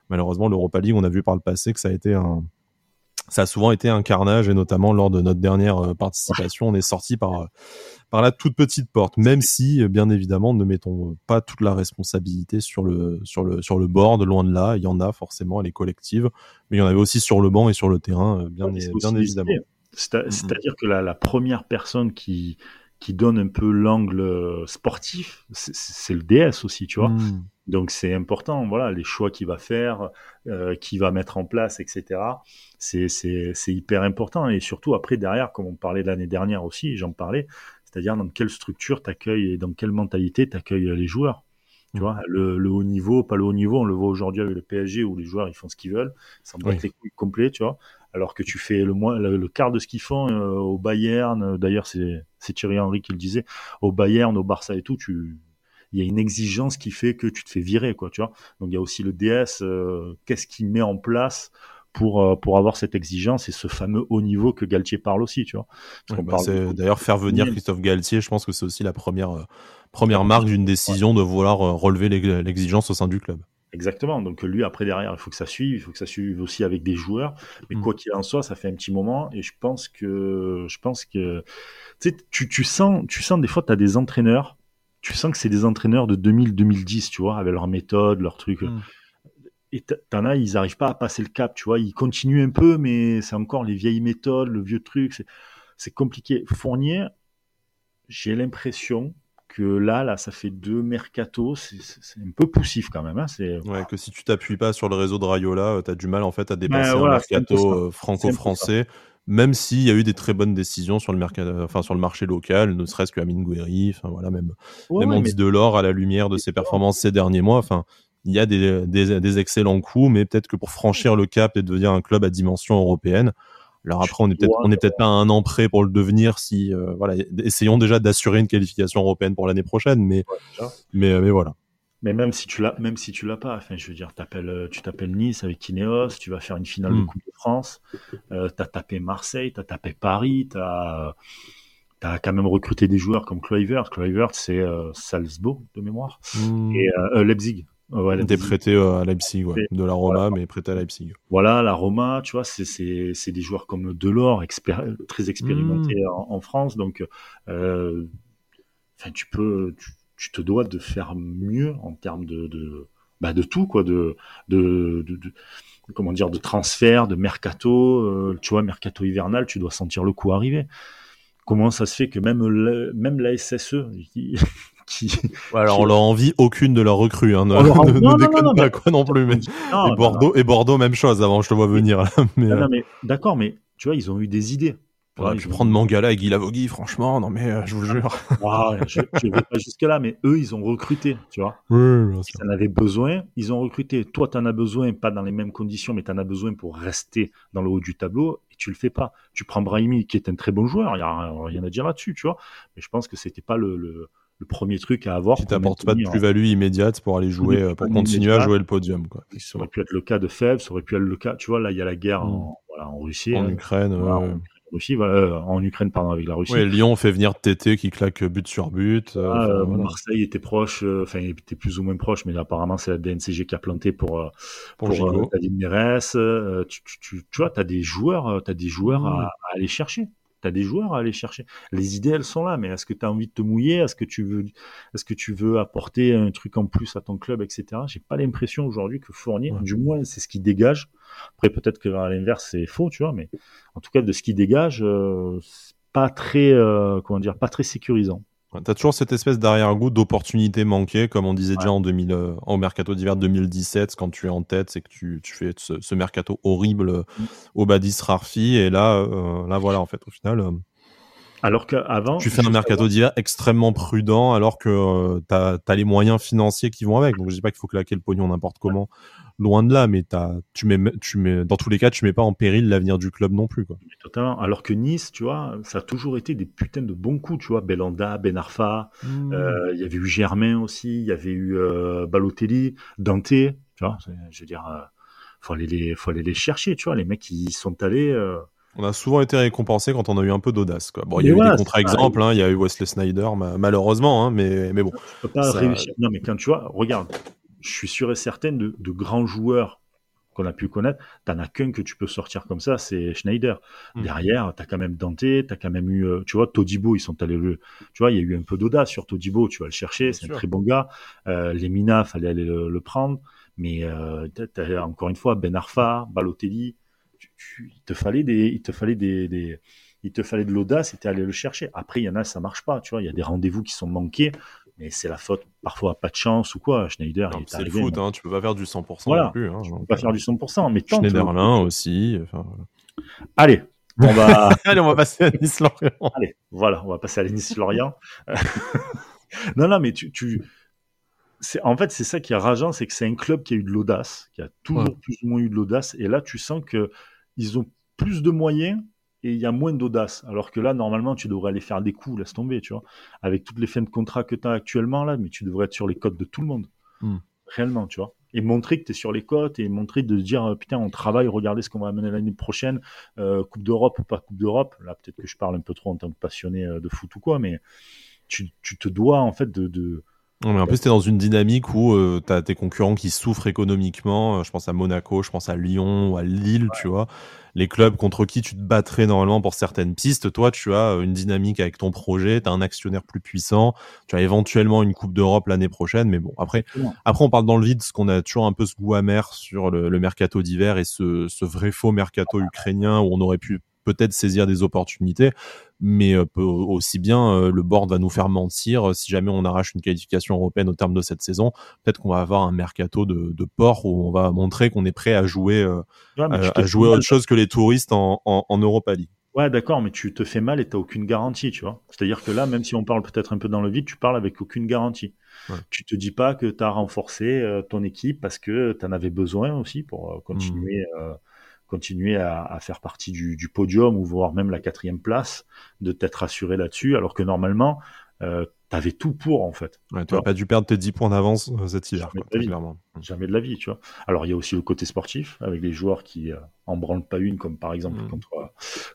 Malheureusement l'Europa League, on a vu par le passé que ça a été un, ça a souvent été un carnage et notamment lors de notre dernière participation, on est sorti par euh, par la toute petite porte, même si, bien évidemment, ne mettons pas toute la responsabilité sur le, sur le, sur le board, loin de là. Il y en a forcément, elle est collective, mais il y en avait aussi sur le banc et sur le terrain, bien, ouais, c'est bien évidemment. C'est à, c'est-à-dire que la, la première personne qui, qui donne un peu l'angle sportif, c'est, c'est le D S aussi, tu vois. Mmh. Donc c'est important, voilà, les choix qu'il va faire, euh, qu'il va mettre en place, et cetera. C'est, c'est, c'est hyper important. Et surtout, après, derrière, comme on parlait l'année dernière aussi, j'en parlais, c'est-à-dire dans quelle structure t'accueilles et dans quelle mentalité t'accueilles les joueurs. Tu vois, le, le haut niveau, pas le haut niveau, on le voit aujourd'hui avec le P S G où les joueurs ils font ce qu'ils veulent, ça me bat oui. les couilles complets, tu vois. Alors que tu fais le moins, le, le quart de ce qu'ils font euh, au Bayern, d'ailleurs c'est, c'est Thierry Henry qui le disait, au Bayern, au Barça et tout, tu, il y a une exigence qui fait que tu te fais virer, quoi, tu vois. Donc il y a aussi le D S, euh, qu'est-ce qu'il met en place pour pour avoir cette exigence et ce fameux haut niveau que Galtier parle aussi, tu vois. Ouais, bah c'est, de... D'ailleurs, faire venir Christophe Galtier, je pense que c'est aussi la première euh, première marque d'une décision ouais. de vouloir euh, relever l'exigence au sein du club. Exactement. Donc lui, après derrière, il faut que ça suive, il faut que ça suive aussi avec des joueurs. Mais mmh. quoi qu'il en soit, ça fait un petit moment et je pense que je pense que tu sais, tu tu sens tu sens des fois t'as des entraîneurs, tu sens que c'est des entraîneurs de deux mille à deux mille dix, tu vois, avec leur méthode, leur truc. Mmh. Et t'en as, ils arrivent pas à passer le cap, tu vois. Ils continuent un peu, mais c'est encore les vieilles méthodes, le vieux truc. C'est, c'est compliqué. Fournier, j'ai l'impression que là, là, ça fait deux mercatos. C'est, c'est, c'est un peu poussif quand même. Hein. C'est, ouais, voilà. Que si tu t'appuies pas sur le réseau de Raiola, t'as du mal en fait à dépasser ben, voilà, un mercato franco-français. Même s'il y a eu des très bonnes décisions sur le, merc... enfin, sur le marché local, ne serait-ce que Amine Gouiri, enfin voilà, même, ouais, même ouais, Andy mais... Delort à la lumière de ses performances ces derniers mois. Enfin. Il y a des, des, des excellents coups, mais peut-être que pour franchir le cap et devenir un club à dimension européenne, alors après, on n'est peut-être, on est peut-être pas à un an près pour le devenir si, euh, voilà, essayons déjà d'assurer une qualification européenne pour l'année prochaine, mais, ouais, mais, mais voilà. Mais même si tu l'as, même si tu l'as pas, enfin, je veux dire, t'appelles, tu t'appelles Nice avec Ineos, tu vas faire une finale mmh. de Coupe de France, euh, t'as tapé Marseille, t'as tapé Paris, t'as, t'as quand même recruté des joueurs comme Kluivert. Kluivert, c'est euh, Salzbourg de mémoire, mmh. et euh, Leipzig. Ouais, t'es prêté à Leipzig, ouais. de la Roma, voilà. mais prêté à Leipzig. Voilà, la Roma, tu vois, c'est, c'est, c'est des joueurs comme Delort, expéri- très expérimentés mmh. en, en France. Donc, euh, tu, peux, tu, tu te dois de faire mieux en termes de, de, bah, de tout, quoi, de, de, de, de, comment dire, de transfert, de mercato. Euh, tu vois, mercato hivernal, tu dois sentir le coup arriver. Comment ça se fait que même, le, même la S S E... Qui, alors qui... on leur envie aucune de leurs recrues, hein, ne, leur... ne, non, ne non, déconne non, pas mais... quoi non plus. Mais... Non, et Bordeaux non, non. et Bordeaux même chose. Avant je te vois venir. Là, mais... Non, non, mais d'accord, mais tu vois ils ont eu des idées. Ouais, ouais, puis ont... prendre Mangala et Guy Lavogui, franchement, non mais euh, je vous le jure. Wow, je ne vais pas jusque là, mais eux ils ont recruté, tu vois. Oui, bien sûr. Ils en avaient besoin, ils ont recruté. Toi t'en as besoin, pas dans les mêmes conditions, mais t'en as besoin pour rester dans le haut du tableau. Tu le fais pas. Tu prends Brahimi qui est un très bon joueur. Il y a rien à dire là-dessus, tu vois. Mais je pense que c'était pas le, le... le premier truc à avoir. Qui t'apporte pas de plus-value immédiate pour aller jouer, euh, pour continuer à jouer le podium, quoi. Ça aurait pu être le cas de Faivre, ça aurait pu être le cas, tu vois, là, il y a la guerre mmh. en, voilà, en Russie. En euh, Ukraine, voilà, ouais. en, Russie, voilà, en Ukraine, pardon, avec la Russie. Ouais, Lyon fait venir Tété qui claque but sur but. Euh, ah, euh, voilà. Marseille était proche, enfin, euh, il était plus ou moins proche, mais là, apparemment, c'est la D N C G qui a planté pour, euh, pour, pour euh, David Neres. Euh, tu, tu, tu, tu vois, t'as des joueurs, t'as des joueurs mmh. à, à aller chercher. T'as des joueurs à aller chercher. Les idées, elles sont là, mais est-ce que t'as envie de te mouiller? Est-ce que tu veux, est-ce que tu veux apporter un truc en plus à ton club, et cetera. J'ai pas l'impression aujourd'hui que Fournier, ouais. du moins, c'est ce qu'il dégage. Après, peut-être que à l'inverse, c'est faux, tu vois, mais en tout cas, de ce qu'il dégage, euh, c'est pas très, euh, comment dire, pas très sécurisant. Ouais, t'as toujours cette espèce d'arrière-goût d'opportunités manquées, comme on disait ouais. déjà en deux mille, euh, au mercato d'hiver deux mille dix-sept, quand tu es en tête, c'est que tu, tu fais ce, ce mercato horrible euh, au Badis Rarfi, et là, euh, là voilà, en fait, au final, euh, alors qu'avant, tu fais un mercato avant... d'hiver extrêmement prudent, alors que euh, t'as, t'as les moyens financiers qui vont avec. Donc je dis pas qu'il faut claquer le pognon n'importe comment, loin de là, mais t'as, tu mets, tu mets, dans tous les cas, tu mets pas en péril l'avenir du club non plus, quoi. Totalement. Alors que Nice, tu vois, ça a toujours été des putains de bons coups, tu vois. Belhanda, Ben Arfa, il mmh. euh, y avait eu Germain aussi, il y avait eu euh, Balotelli, Dante, tu vois. Je veux dire, euh, faut aller les, faut aller les chercher, tu vois. Les mecs, ils sont allés. Euh... On a souvent été récompensés quand on a eu un peu d'audace, quoi. Bon, il y a voilà, eu des contre-exemples, hein, il y a eu Wesley Sneijder, malheureusement, hein, mais mais bon. Tu peux pas ça... réussir. Non, mais quand tu vois, regarde, je suis sûr et certain de, de grands joueurs qu'on a pu connaître, t'en as qu'un que tu peux sortir comme ça, c'est Sneijder. Mmh. Derrière, t'as quand même Dante, t'as quand même eu, tu vois, Todibo, ils sont allés le, tu vois, il y a eu un peu d'audace sur Todibo, tu vas le chercher, bien c'est sûr. Un très bon gars. Euh, Lemina, fallait aller le, le prendre, mais euh, t'as, encore une fois, Ben Arfa, Balotelli, tu, tu, il te fallait des, il te fallait des, des il te fallait de l'audace, et t'es allé le chercher. Après, il y en a, ça marche pas, tu vois, il y a des rendez-vous qui sont manqués. Mais c'est la faute, parfois, pas de chance ou quoi. Sneijder, non, il est c'est arrivé. C'est le foot, hein, tu peux pas faire du cent pour cent voilà, non plus. Hein, tu peux pas faire du cent pour cent, mais tant Schneiderlin aussi. Enfin... Allez, on va... Allez, on va passer à Nice-Lorient. Allez, voilà, on va passer à Nice-Lorient. non, non, mais tu... tu... c'est, en fait, c'est ça qui est rageant, c'est que c'est un club qui a eu de l'audace, qui a toujours ouais. plus ou moins eu de l'audace. Et là, tu sens qu'ils ont plus de moyens et il y a moins d'audace. Alors que là, normalement, tu devrais aller faire des coups, laisse tomber, tu vois. Avec toutes les fins de contrat que tu as actuellement, là, mais tu devrais être sur les côtes de tout le monde. Mmh. Réellement, tu vois. Et montrer que tu es sur les côtes et montrer de dire putain, on travaille, regardez ce qu'on va amener l'année prochaine, euh, Coupe d'Europe ou pas Coupe d'Europe. Là, peut-être que je parle un peu trop en tant que passionné de foot ou quoi, mais tu, tu te dois en fait de. de... Non, mais en plus, tu es dans une dynamique où euh, tu as tes concurrents qui souffrent économiquement. Je pense à Monaco, je pense à Lyon ou à Lille, ouais. tu vois. Les clubs contre qui tu te battrais normalement pour certaines pistes. Toi, tu as une dynamique avec ton projet, tu as un actionnaire plus puissant, tu as éventuellement une Coupe d'Europe l'année prochaine. Mais bon, après, après on parle dans le vide, parce qu'on a toujours un peu ce goût amer sur le, le mercato d'hiver et ce, ce vrai faux mercato ukrainien où on aurait pu peut-être saisir des opportunités, mais peut aussi bien le board va nous faire mentir. Si jamais on arrache une qualification européenne au terme de cette saison, peut-être qu'on va avoir un mercato de, de port où on va montrer qu'on est prêt à jouer, ouais, à, à jouer autre chose que les touristes en, en, en Europa League. Ouais, d'accord, mais tu te fais mal et tu n'as aucune garantie, tu vois. C'est-à-dire que là, même si on parle peut-être un peu dans le vide, tu parles avec aucune garantie. Ouais. Tu te dis pas que tu as renforcé ton équipe parce que tu en avais besoin aussi pour continuer... Mmh. Euh, continuer à, à faire partie du, du podium ou voire même la quatrième place, de t'être assuré là-dessus, alors que normalement, euh, t'avais tout pour, en fait. Ouais, tu n'aurais pas dû perdre tes dix points d'avance euh, cet hiver, quoi, très clairement. Jamais de la vie, tu vois. Alors, il y a aussi le côté sportif, avec les joueurs qui euh, en branlent pas une, comme par exemple mmh. contre, euh,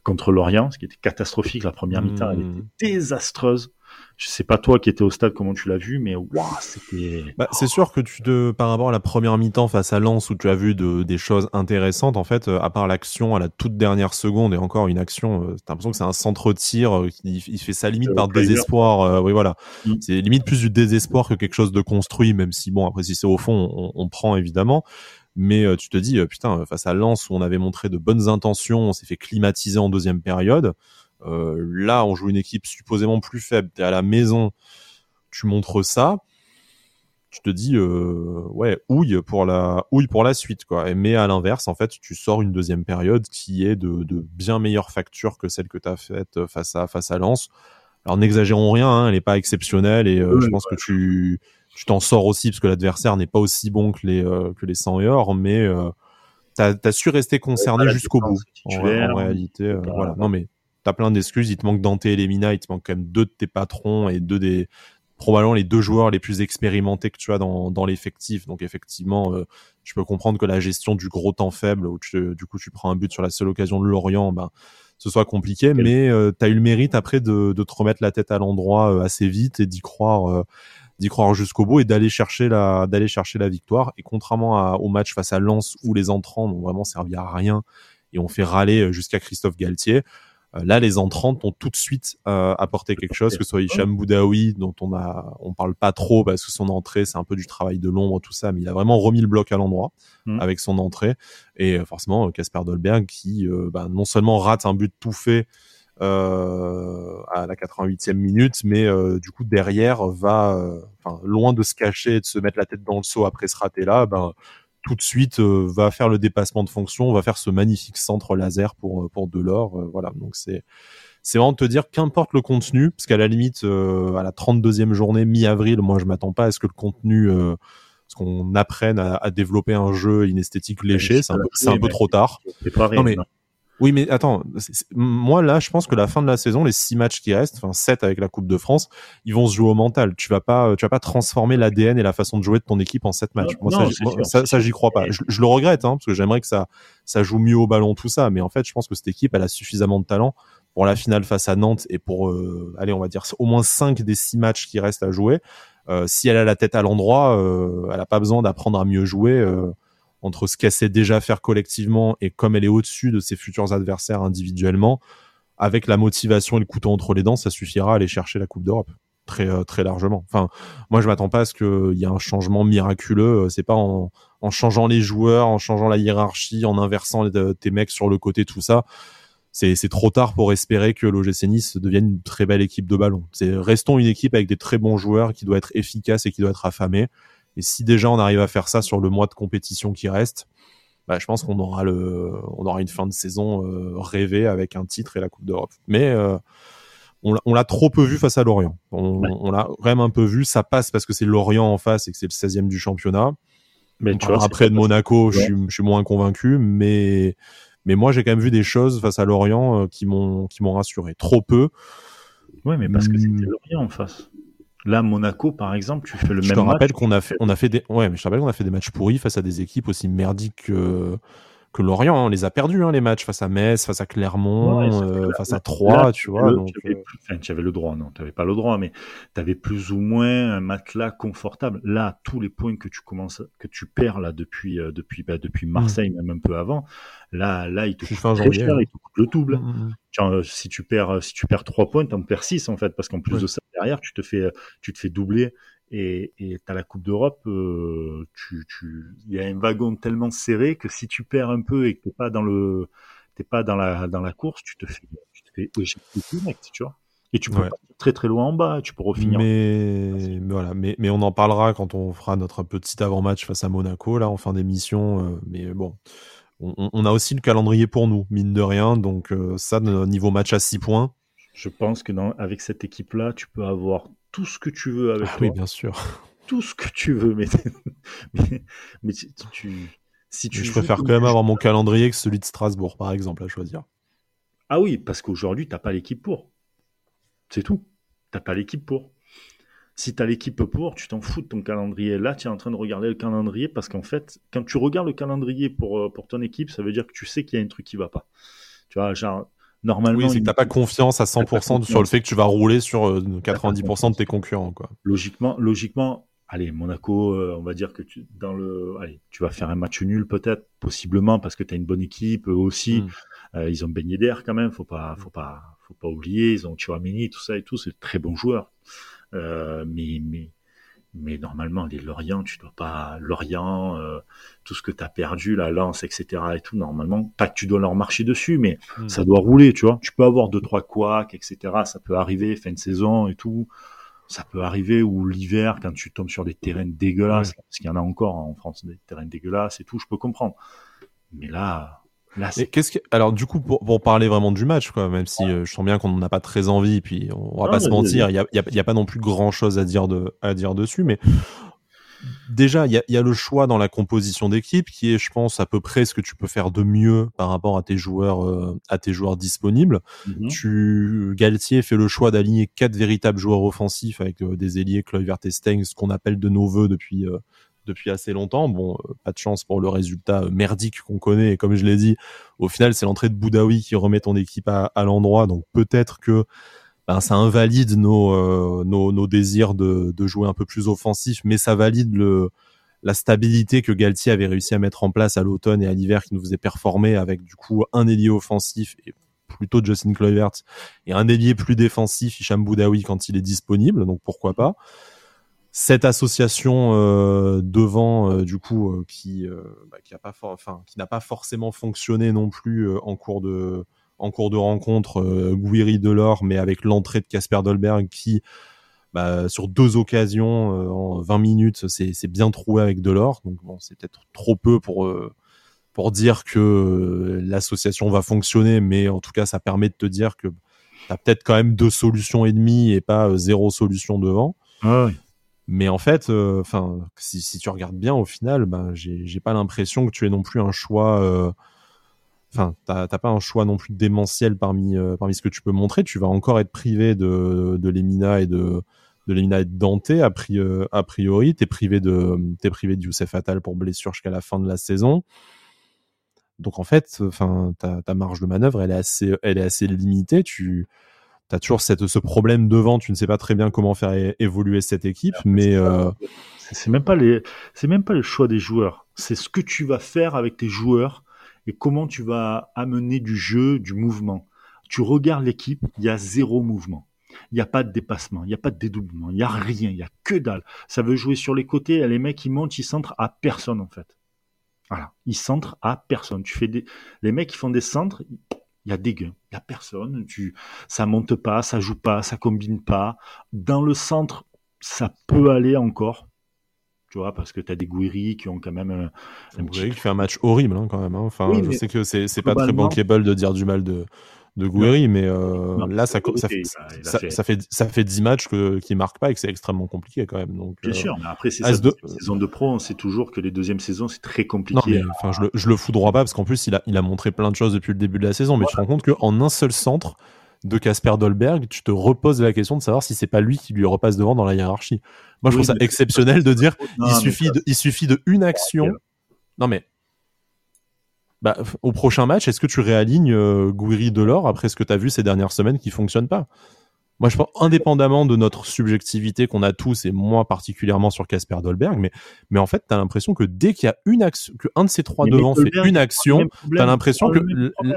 contre Lorient, ce qui était catastrophique, la première mmh. mi-temps, elle était désastreuse. Je sais pas toi qui étais au stade comment tu l'as vu, mais waouh, c'était. Bah, c'est sûr que tu te, par rapport à la première mi-temps face à Lens où tu as vu de, des choses intéressantes, en fait, à part l'action à la toute dernière seconde et encore une action, euh, t'as l'impression que c'est un centre-tir, il, il fait ça limite euh, par désespoir. Euh, oui, voilà. Mm. C'est limite plus du désespoir que quelque chose de construit, même si bon, après, si c'est au fond, on, on prend évidemment. Mais euh, tu te dis, euh, putain, face à Lens où on avait montré de bonnes intentions, on s'est fait climatiser en deuxième période. Euh, là, on joue une équipe supposément plus faible. T'es à la maison, tu montres ça, tu te dis euh, ouais, houille pour la houille pour la suite, quoi. Et, mais à l'inverse, en fait, tu sors une deuxième période qui est de, de bien meilleure facture que celle que t'as faite face à face à Lens. Alors n'exagérons rien, hein, elle est pas exceptionnelle et euh, oui, je pense ouais. que tu tu t'en sors aussi parce que l'adversaire n'est pas aussi bon que les euh, que les cent et or, mais euh, t'as t'as su rester concerné jusqu'au bout. En, en réalité, euh, voilà. Non mais t'as plein d'excuses, il te manque Dante et Lemina, il te manque quand même deux de tes patrons et deux des probablement les deux joueurs les plus expérimentés que tu as dans dans l'effectif. Donc effectivement, euh, je peux comprendre que la gestion du gros temps faible où tu, du coup tu prends un but sur la seule occasion de Lorient, ben ce soit compliqué. Okay. Mais euh, t'as eu le mérite après de de te remettre la tête à l'endroit euh, assez vite et d'y croire, euh, d'y croire jusqu'au bout et d'aller chercher la d'aller chercher la victoire. Et contrairement à, au match face à Lens où les entrants n'ont vraiment servi à rien et ont fait râler jusqu'à Christophe Galtier. Là, les entrants ont tout de suite euh, apporté quelque chose, que ce soit Hicham Boudaoui, dont on a, on parle pas trop parce que son entrée, c'est un peu du travail de l'ombre, tout ça, mais il a vraiment remis le bloc à l'endroit mmh. avec son entrée. Et forcément, Kasper Dolberg qui euh, bah, non seulement rate un but tout fait euh, à la quatre-vingt-huitième minute, mais euh, du coup, derrière, va euh, enfin, loin de se cacher et de se mettre la tête dans le seau après ce raté-là, ben bah, tout de suite euh, va faire le dépassement de fonction, va faire ce magnifique centre laser pour pour Delort, euh, voilà. Donc c'est c'est vraiment de te dire qu'importe le contenu, parce qu'à la limite euh, à la trente-deuxième journée mi-avril, moi je m'attends pas à ce que le contenu euh, ce qu'on apprenne à, à développer un jeu inesthétique léché, c'est un peu, c'est un peu trop tard. Non mais oui, mais attends, c'est, c'est, moi là, je pense que la fin de la saison, les six matchs qui restent, enfin sept avec la Coupe de France, ils vont se jouer au mental. Tu vas pas, tu vas pas transformer l'A D N et la façon de jouer de ton équipe en sept matchs. Moi, non, ça, moi sûr, ça, ça, j'y crois pas. Je, je le regrette, hein, parce que j'aimerais que ça, ça joue mieux au ballon, tout ça. Mais en fait, je pense que cette équipe, elle a suffisamment de talent pour la finale face à Nantes et pour, euh, allez, on va dire au moins cinq des six matchs qui restent à jouer. Euh, si elle a la tête à l'endroit, euh, elle a pas besoin d'apprendre à mieux jouer. Euh, entre ce qu'elle sait déjà faire collectivement et comme elle est au-dessus de ses futurs adversaires individuellement, avec la motivation et le couteau entre les dents, ça suffira à aller chercher la Coupe d'Europe, très très largement. Enfin, moi, je m'attends pas à ce qu'il y ait un changement miraculeux. C'est pas en, en changeant les joueurs, en changeant la hiérarchie, en inversant les, tes mecs sur le côté, tout ça. C'est, c'est trop tard pour espérer que l'O G C Nice devienne une très belle équipe de ballon. C'est, restons une équipe avec des très bons joueurs qui doit être efficace et qui doit être affamée. Et si déjà on arrive à faire ça sur le mois de compétition qui reste, bah je pense qu'on aura le, on aura une fin de saison euh, rêvée avec un titre et la Coupe d'Europe. Mais euh, on, on l'a trop peu vu face à Lorient. On, ouais. on l'a quand même un peu vu. Ça passe parce que c'est Lorient en face et que c'est le seizième du championnat. Mais tu vois, après de Monaco, je suis, je suis moins convaincu, mais, mais moi j'ai quand même vu des choses face à Lorient euh, qui m'ont, qui m'ont rassuré. Trop peu. Ouais, mais parce que c'était Lorient en face. Là, Monaco, par exemple, tu fais le je même match. Je te rappelle qu'on a fait, on a fait des, ouais, mais je te rappelle qu'on a fait des matchs pourris face à des équipes aussi merdiques que, que Lorient. On les a perdus, hein, les matchs face à Metz, face à Clermont, ouais, euh, face là, à Troyes, tu vois. Le, donc, tu avais, enfin, tu avais le droit, non, tu n'avais pas le droit, mais tu avais plus ou moins un matelas confortable. Là, tous les points que tu commences, que tu perds là depuis, euh, depuis, bah, depuis Marseille, mmh. même un peu avant, là, là, il te coûte très janvier, cher, ouais. il te coûte le double. Mmh. Genre, si tu perds, si tu perds trois points, t'en perds six en fait, parce qu'en plus ouais. de ça, derrière, tu te fais, tu te fais doubler et, et t'as la Coupe d'Europe, euh, tu, tu, il y a un wagon tellement serré que si tu perds un peu et que t'es pas dans le, t'es pas dans la, dans la course, tu te fais, tu te fais éjecter, mec, tu vois. Et tu peux ouais. partir très très loin en bas, tu peux refinir. Mais voilà, mais, mais on en parlera quand on fera notre petit avant-match face à Monaco, là, en fin d'émission, euh, mais bon. On a aussi le calendrier pour nous, mine de rien, donc euh, ça, niveau match à six points. Je pense que dans, avec cette équipe-là, tu peux avoir tout ce que tu veux avec ah toi. Oui, bien sûr. Tout ce que tu veux, mais, mais, mais tu, tu, si tu mais je préfère quand même avoir mon calendrier que celui de Strasbourg, par exemple, à choisir. Ah oui, parce qu'aujourd'hui, t'as pas l'équipe pour. C'est tout. T'as pas l'équipe pour. Si t'as l'équipe pour, tu t'en fous de ton calendrier. Là, tu es en train de regarder le calendrier parce qu'en fait, quand tu regardes le calendrier pour, pour ton équipe, ça veut dire que tu sais qu'il y a un truc qui va pas. Tu vois, genre, normalement. Oui, c'est que t'as pas confiance à cent pour cent sur le fait que tu vas rouler sur quatre-vingt-dix pour cent de tes concurrents, quoi. Logiquement, logiquement, allez, Monaco, on va dire que tu, dans le, allez, tu vas faire un match nul peut-être, possiblement parce que t'as une bonne équipe, eux aussi. Mmh. Euh, ils ont baigné d'air quand même, faut pas, faut pas, faut pas oublier. Ils ont Thuram, tout ça et tout, c'est de très bons joueurs. Euh, mais, mais, mais normalement, les Lorient, tu dois pas. Lorient, euh, tout ce que tu as perdu, la Lens, et cetera. Et tout, normalement, pas que tu dois leur marcher dessus, mais mmh. ça doit rouler, tu vois. Tu peux avoir deux trois couacs, et cetera. Ça peut arriver, fin de saison et tout. Ça peut arriver, ou l'hiver, quand tu tombes sur des terrains dégueulasses, mmh. parce qu'il y en a encore hein, en France, des terrains dégueulasses et tout, je peux comprendre. Mais là. Là, c'est... Qu'est-ce que... Alors du coup pour, pour parler vraiment du match quoi, même si euh, je sens bien qu'on n'en a pas très envie, puis on va non, pas se mentir, il y a, y a, y a pas non plus grand chose à dire de à dire dessus, mais déjà il y a, y a le choix dans la composition d'équipe qui est, je pense, à peu près ce que tu peux faire de mieux par rapport à tes joueurs euh, à tes joueurs disponibles. Mm-hmm. Tu Galtier fait le choix d'aligner quatre véritables joueurs offensifs avec euh, des ailiers Kluivert et Stengs, ce qu'on appelle de nos voeux depuis. Euh, depuis assez longtemps, bon, pas de chance pour le résultat merdique qu'on connaît, et comme je l'ai dit, au final, c'est l'entrée de Boudaoui qui remet ton équipe à, à l'endroit, donc peut-être que ben, ça invalide nos, euh, nos, nos désirs de, de jouer un peu plus offensif, mais ça valide le, la stabilité que Galtier avait réussi à mettre en place à l'automne et à l'hiver, qui nous faisait performer avec du coup un ailier offensif, et plutôt Justin Kluivert, et un ailier plus défensif, Hicham Boudaoui, quand il est disponible, donc pourquoi pas. Cette association euh, devant euh, du coup euh, qui euh, bah, qui a pas for- enfin qui n'a pas forcément fonctionné non plus euh, en cours de en cours de rencontre euh, Gouiri Delort, mais avec l'entrée de Kasper Dolberg qui bah, sur deux occasions euh, en vingt minutes c'est c'est bien troué avec Delort, donc bon, c'est peut-être trop peu pour euh, pour dire que euh, l'association va fonctionner, mais en tout cas ça permet de te dire que t'as peut-être quand même deux solutions et demie et pas euh, zéro solution devant. Ah oui. Mais en fait, enfin, euh, si, si tu regardes bien, au final, ben, j'ai, j'ai pas l'impression que tu aies non plus un choix. Enfin, euh, t'as, t'as pas un choix non plus démentiel parmi euh, parmi ce que tu peux montrer. Tu vas encore être privé de de Lemina et de de Lemina et de Dante a priori. A priori, t'es privé de t'es privé de Youssef Attal pour blessure jusqu'à la fin de la saison. Donc en fait, enfin, ta ta marge de manœuvre, elle est assez elle est assez limitée. Tu T'as toujours cette, ce problème devant, tu ne sais pas très bien comment faire é- évoluer cette équipe, ouais, mais c'est, euh... pas, c'est même pas les, c'est même pas le choix des joueurs, c'est ce que tu vas faire avec tes joueurs et comment tu vas amener du jeu, du mouvement. Tu regardes l'équipe, il y a zéro mouvement, il y a pas de dépassement, il y a pas de dédoublement, il y a rien, il y a que dalle. Ça veut jouer sur les côtés, les mecs ils montent, ils centrent à personne en fait. Voilà, ils centrent à personne. Tu fais des, les mecs qui font des centres. Ils... Il y a des gains, il y a personne, tu, ça monte pas, ça joue pas, ça combine pas. Dans le centre, ça peut aller encore, tu vois, parce que t'as des Gouiri qui ont quand même un, un Gouiri petit... qui fait un match horrible hein, quand même. Hein. Enfin, oui, je sais que c'est, c'est pas très bankable de dire du mal de de Gouiri, mais euh, non, là ça, ça, ça, fait... ça fait ça fait dix matchs que qu'il marque pas et que c'est extrêmement compliqué quand même. Donc, bien euh... sûr, mais après c'est ça, deux... saison de pro, on sait toujours que les deuxièmes saisons c'est très compliqué. Non, mais, à... enfin, je le je le fous droit pas parce qu'en plus il a il a montré plein de choses depuis le début de la saison, mais voilà. Tu te rends compte que en un seul centre de Kasper Dolberg, tu te reposes la question de savoir si c'est pas lui qui lui repasse devant dans la hiérarchie. Moi, je oui, trouve ça exceptionnel de dire non, il suffit ça... de, il suffit de une action. Non mais bah, au prochain match, est-ce que tu réalignes euh, Gouiri Delort après ce que tu as vu ces dernières semaines qui fonctionne pas? Moi, je pense, indépendamment de notre subjectivité qu'on a tous, et moi particulièrement sur Kasper Dolberg, mais, mais en fait, tu as l'impression que dès qu'il y a une action, que un de ces trois mais devant mais Dolberg, fait une action, tu as l'impression que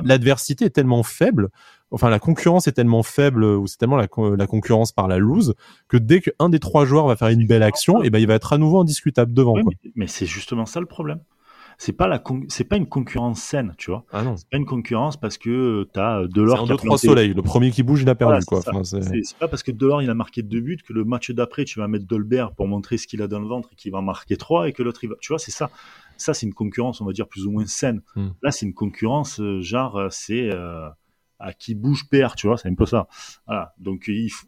l'adversité est tellement faible, enfin la concurrence est tellement faible, ou c'est tellement la, la concurrence par la loose, que dès qu'un des trois joueurs va faire une belle action, et ben, il va être à nouveau indiscutable devant. Oui, quoi. Mais, mais c'est justement ça le problème. C'est pas la con... c'est pas une concurrence saine, tu vois. Ah non. C'est pas une concurrence parce que t'as Delors. C'est un, deux, trois soleils. Le premier qui bouge, il a perdu, voilà, c'est quoi. Enfin, c'est... C'est, c'est pas parce que Delors il a marqué deux buts que le match d'après tu vas mettre Dolberg pour montrer ce qu'il a dans le ventre et qu'il va marquer trois et que l'autre il va. Tu vois, c'est ça. Ça c'est une concurrence, on va dire plus ou moins saine. Hum. Là c'est une concurrence genre c'est euh, à qui bouge perd, tu vois. C'est un peu ça. Voilà. Donc il faut...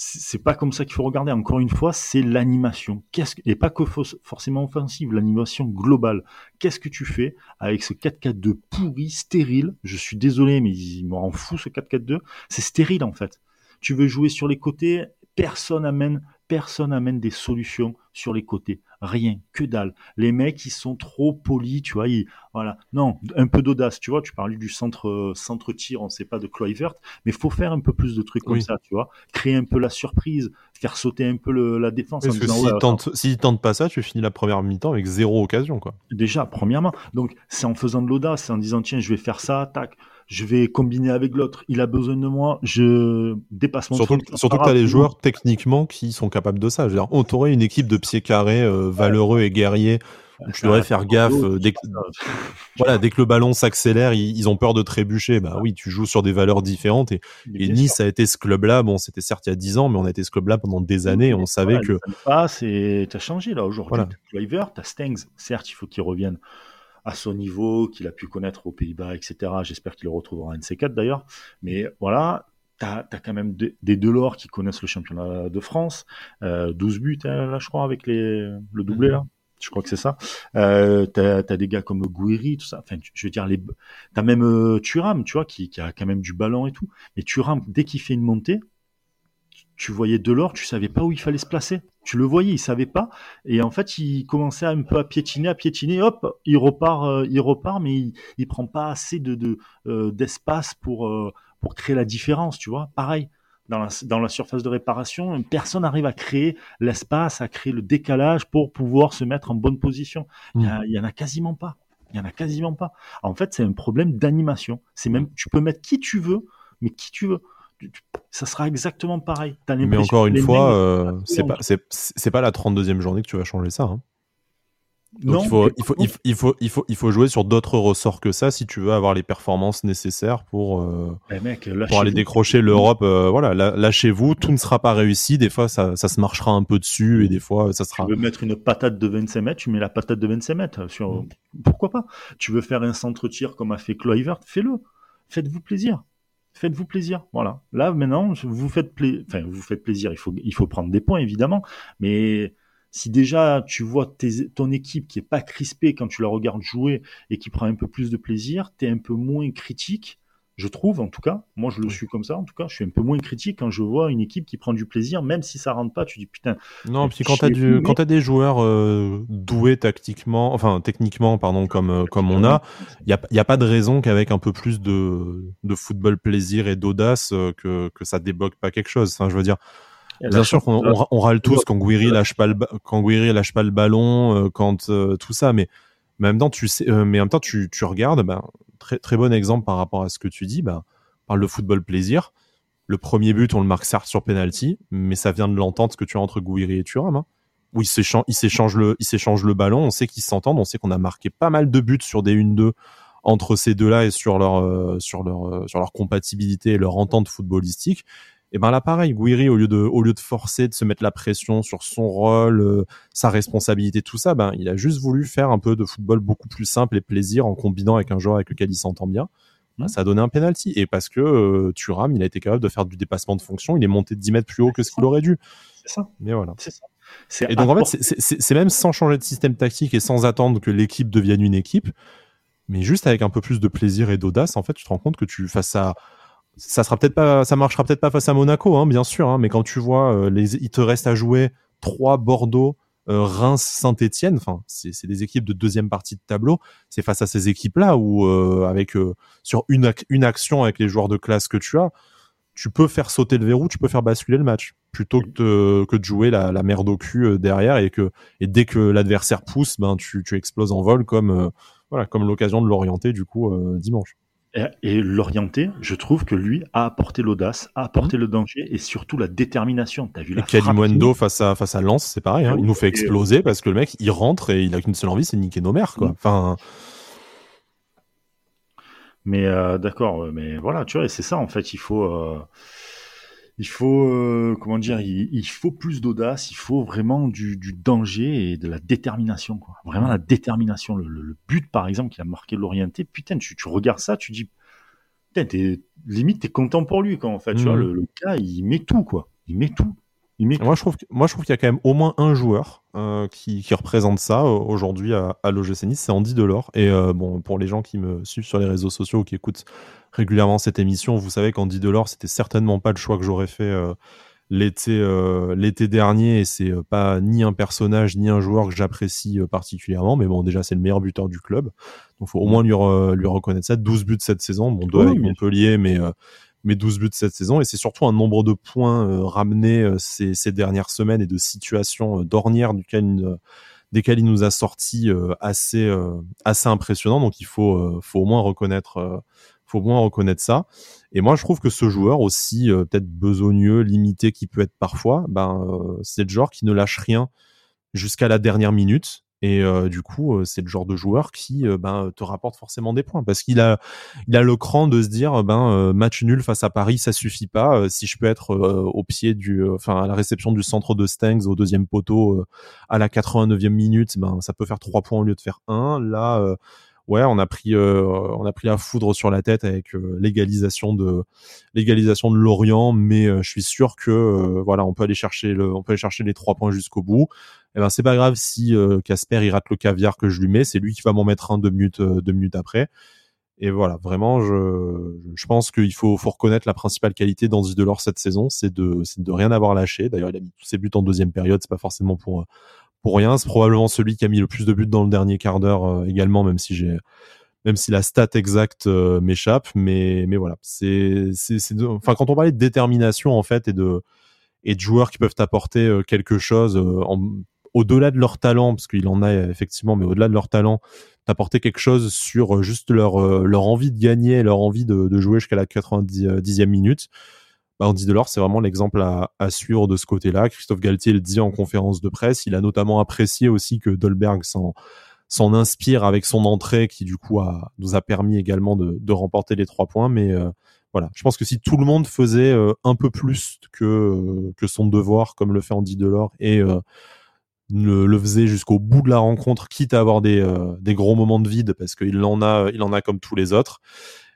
c'est pas comme ça qu'il faut regarder. Encore une fois, c'est l'animation. Qu'est-ce que... et pas que forcément offensive, l'animation globale. Qu'est-ce que tu fais avec ce quatre quatre deux pourri, stérile? Je suis désolé, mais il me rend fou ce quatre quatre deux. C'est stérile, en fait. Tu veux jouer sur les côtés, personne amène, personne amène des solutions sur les côtés. Rien, que dalle. Les mecs, ils sont trop polis, tu vois. Ils... voilà. Non, un peu d'audace, tu vois. Tu parlais du centre, centre-tir, on ne sait pas, de Kluivert, mais il faut faire un peu plus de trucs oui. comme ça, tu vois. Créer un peu la surprise, faire sauter un peu le, la défense. Parce en que disant, s'ils ouais, tentent, s'ils tentent pas ça, tu finis la première mi-temps avec zéro occasion, quoi. Déjà, premièrement. Donc, c'est en faisant de l'audace, c'est en disant, tiens, je vais faire ça, tac. Je vais combiner avec l'autre, il a besoin de moi, je dépasse mon surtout, truc. Surtout que tu as les joueurs techniquement qui sont capables de ça. Je veux dire, on t'aurait une équipe de pieds carrés, euh, valeureux et guerriers, où tu devrais faire gaffe. Euh, dès, que, voilà, dès que le ballon s'accélère, ils, ils ont peur de trébucher. Bah oui, tu joues sur des valeurs différentes. Et, et Nice sûr. a été ce club-là. Bon, c'était certes il y a dix ans, mais on a été ce club-là pendant des années. Et on savait voilà, que. Ah, c'est... t'as changé là aujourd'hui. Voilà. T'as Kluivert, t'as Stengs. Certes, il faut qu'ils reviennent à son niveau, qu'il a pu connaître aux Pays-Bas, et cetera. J'espère qu'il le retrouvera en N C quatre d'ailleurs. Mais voilà, t'as, t'as quand même de, des Delors qui connaissent le championnat de France. Euh, douze buts, hein, là, je crois, avec les, le doublé, là. Je crois que c'est ça. Euh, t'as, t'as des gars comme Gouiri, tout ça. Enfin, je veux dire, les... t'as même euh, Thuram, tu vois, qui, qui a quand même du ballon et tout. Mais Thuram, dès qu'il fait une montée, tu voyais Delors, tu savais pas où il fallait se placer. Tu le voyais, il savait pas. Et en fait, il commençait un peu à piétiner, à piétiner. Hop, il repart, euh, il repart, mais il, il prend pas assez de, de euh, d'espace pour euh, pour créer la différence, tu vois. Pareil dans la dans la surface de réparation, personne n'arrive à créer l'espace, à créer le décalage pour pouvoir se mettre en bonne position. Il mmh. y, y en a quasiment pas. Il y en a quasiment pas. En fait, c'est un problème d'animation. C'est même, tu peux mettre qui tu veux, mais qui tu veux. Ça sera exactement pareil. T'as mais encore une fois, euh, c'est, pas, c'est, c'est pas la trente-deuxième journée que tu vas changer ça. Hein. Donc non, il, faut, il, faut, il, faut, il, faut, il, faut, il faut jouer sur d'autres ressorts que ça si tu veux avoir les performances nécessaires pour, euh, eh mec, pour aller décrocher l'Europe. Euh, voilà, lâchez-vous, tout ne sera pas réussi. Des fois, ça, ça se marchera un peu dessus et des fois, ça sera. Tu veux mettre une patate de vingt-cinq mètres, tu mets la patate de vingt-cinq mètres. Sur... Mm. Pourquoi pas? Tu veux faire un centre-tir comme a fait Kluivert, fais-le. Faites-vous plaisir. Faites-vous plaisir, voilà. Là, maintenant, vous faites, pla- enfin, vous faites plaisir. Il faut, il faut prendre des points, évidemment. Mais si déjà, tu vois tes, ton équipe qui n'est pas crispée quand tu la regardes jouer et qui prend un peu plus de plaisir, tu es un peu moins critique, je trouve, en tout cas. Moi, je le suis comme ça, en tout cas. Je suis un peu moins critique quand je vois une équipe qui prend du plaisir, même si ça ne rentre pas, tu dis, putain... Non, puis quand tu as du, quand tu as des joueurs euh, doués tactiquement, enfin, techniquement, pardon, comme, comme on a, il n'y a, a pas de raison qu'avec un peu plus de, de football plaisir et d'audace, euh, que, que ça débloque pas quelque chose. Enfin, je veux dire, bien sûr qu'on on, on râle tous quand Gouiri lâche pas le, quand Gouiri lâche pas le ballon, euh, quand euh, tout ça, mais... Mais en même temps, tu sais, euh, mais en même temps, tu, tu regardes, bah, très, très bon exemple par rapport à ce que tu dis, bah, on parle de football plaisir. Le premier but, on le marque certes sur penalty, mais ça vient de l'entente que tu as entre Gouiri et Thuram, hein, où ils s'échangent, ils s'échangent le, ils s'échangent le ballon, on sait qu'ils s'entendent, on sait qu'on a marqué pas mal de buts sur des un deux entre ces deux-là et sur leur, euh, sur leur, euh, sur leur compatibilité et leur entente footballistique. Et ben là, pareil, Gouiri, au lieu de, au lieu de forcer, de se mettre la pression sur son rôle, euh, sa responsabilité, tout ça, ben, il a juste voulu faire un peu de football beaucoup plus simple et plaisir en combinant avec un joueur avec lequel il s'entend bien. mmh. ça a donné un penalty. Et parce que euh, Thuram, il a été capable de faire du dépassement de fonction, il est monté de dix mètres plus haut que ce qu'il aurait dû. C'est ça. Mais voilà. C'est ça. C'est et donc apporté. en fait, c'est, c'est, c'est, c'est même sans changer de système tactique et sans attendre que l'équipe devienne une équipe, mais juste avec un peu plus de plaisir et d'audace, en fait, tu te rends compte que tu face à ça sera peut-être pas, ça marchera peut-être pas face à Monaco, hein, bien sûr, hein, mais quand tu vois, euh, les, il te reste à jouer trois Bordeaux, euh, Reims, Saint-Etienne, enfin, c'est, c'est des équipes de deuxième partie de tableau. C'est face à ces équipes-là où, euh, avec euh, sur une, une action avec les joueurs de classe que tu as, tu peux faire sauter le verrou, tu peux faire basculer le match plutôt que, te, que de jouer la, la merde au cul derrière et que et dès que l'adversaire pousse, ben tu, tu exploses en vol comme euh, voilà comme l'occasion de l'orienter du coup euh, dimanche. Et, et l'orienter, je trouve que lui a apporté l'audace, a apporté mmh. le danger et surtout la détermination. T'as vu la frappe. Kalimundo face à face à Lens, c'est pareil, hein, il nous fait exploser parce que le mec il rentre et il a qu'une seule envie, c'est de niquer nos mères quoi. Mmh. Enfin. Mais euh, d'accord, mais voilà, tu vois, et c'est ça en fait, il faut, euh, il faut, euh, comment dire, il, il faut plus d'audace, il faut vraiment du, du danger et de la détermination, quoi. Vraiment la détermination, le, le, le but par exemple qui a marqué l'orienté, putain, tu, tu regardes ça, tu dis, putain, t'es, limite t'es content pour lui, quoi, en fait, mmh. tu vois, le, le gars, il met tout, quoi, il met tout. Moi je, trouve que, moi je trouve qu'il y a quand même au moins un joueur euh, qui, qui représente ça euh, aujourd'hui à, à l'O G C Nice, c'est Andy Delort. Et euh, bon, pour les gens qui me suivent sur les réseaux sociaux ou qui écoutent régulièrement cette émission, vous savez qu'Andy Delort, c'était certainement pas le choix que j'aurais fait euh, l'été, euh, l'été dernier, et c'est euh, pas ni un personnage ni un joueur que j'apprécie euh, particulièrement, mais bon, déjà c'est le meilleur buteur du club, donc faut au moins lui, re, lui reconnaître ça. douze buts cette saison, bon, deux oui, avec Montpellier, mais... Euh, mais douze buts cette saison, et c'est surtout un nombre de points euh, ramenés euh, ces, ces dernières semaines et de situations euh, d'ornières euh, desquelles il nous a sorti euh, assez, euh, assez impressionnant. Donc il faut, euh, faut, au moins reconnaître, euh, faut au moins reconnaître ça. Et moi je trouve que ce joueur aussi, euh, peut-être besogneux, limité qu'il peut être parfois, ben, euh, c'est le genre qui ne lâche rien jusqu'à la dernière minute. Et euh, du coup, euh, c'est le genre de joueur qui euh, ben, te rapporte forcément des points parce qu'il a, il a le cran de se dire ben, euh, match nul face à Paris, ça suffit pas. Euh, si je peux être euh, au pied du, enfin euh, à la réception du centre de Stengs au deuxième poteau euh, à la quatre-vingt-neuvième minute, ben ça peut faire trois points au lieu de faire un. Là, euh, ouais, on a pris, euh, on a pris la foudre sur la tête avec euh, l'égalisation de, l'égalisation de Lorient, mais euh, je suis sûr que euh, voilà, on peut aller chercher le, on peut aller chercher les trois points jusqu'au bout. Eh ben, c'est pas grave si Kasper euh, il rate le caviar que je lui mets, c'est lui qui va m'en mettre un deux minutes, euh, deux minutes après. Et voilà, vraiment, je, je pense qu'il faut, faut reconnaître la principale qualité d'Andy Delort cette saison, c'est de, c'est de rien avoir lâché. D'ailleurs, il a mis tous ses buts en deuxième période, c'est pas forcément pour, pour rien. C'est probablement celui qui a mis le plus de buts dans le dernier quart d'heure euh, également, même si j'ai, même si la stat exacte euh, m'échappe. Mais, mais voilà, c'est, c'est, c'est de, enfin, quand on parlait de détermination, en fait, et de, et de joueurs qui peuvent apporter euh, quelque chose euh, en, au-delà de leur talent, parce qu'il en a effectivement, mais au-delà de leur talent, t'apporter quelque chose sur juste leur, leur envie de gagner, leur envie de, de jouer jusqu'à la quatre-vingt-dixième minute. Bah, Andy Delort, c'est vraiment l'exemple à, à suivre de ce côté-là. Christophe Galtier le dit en conférence de presse. Il a notamment apprécié aussi que Dolberg s'en, s'en inspire avec son entrée qui, du coup, a, nous a permis également de, de remporter les trois points. Mais euh, voilà, je pense que si tout le monde faisait euh, un peu plus que, euh, que son devoir, comme le fait Andy Delort, et euh, Le, le faisait jusqu'au bout de la rencontre, quitte à avoir des, euh, des gros moments de vide parce qu'il en a, il en a comme tous les autres.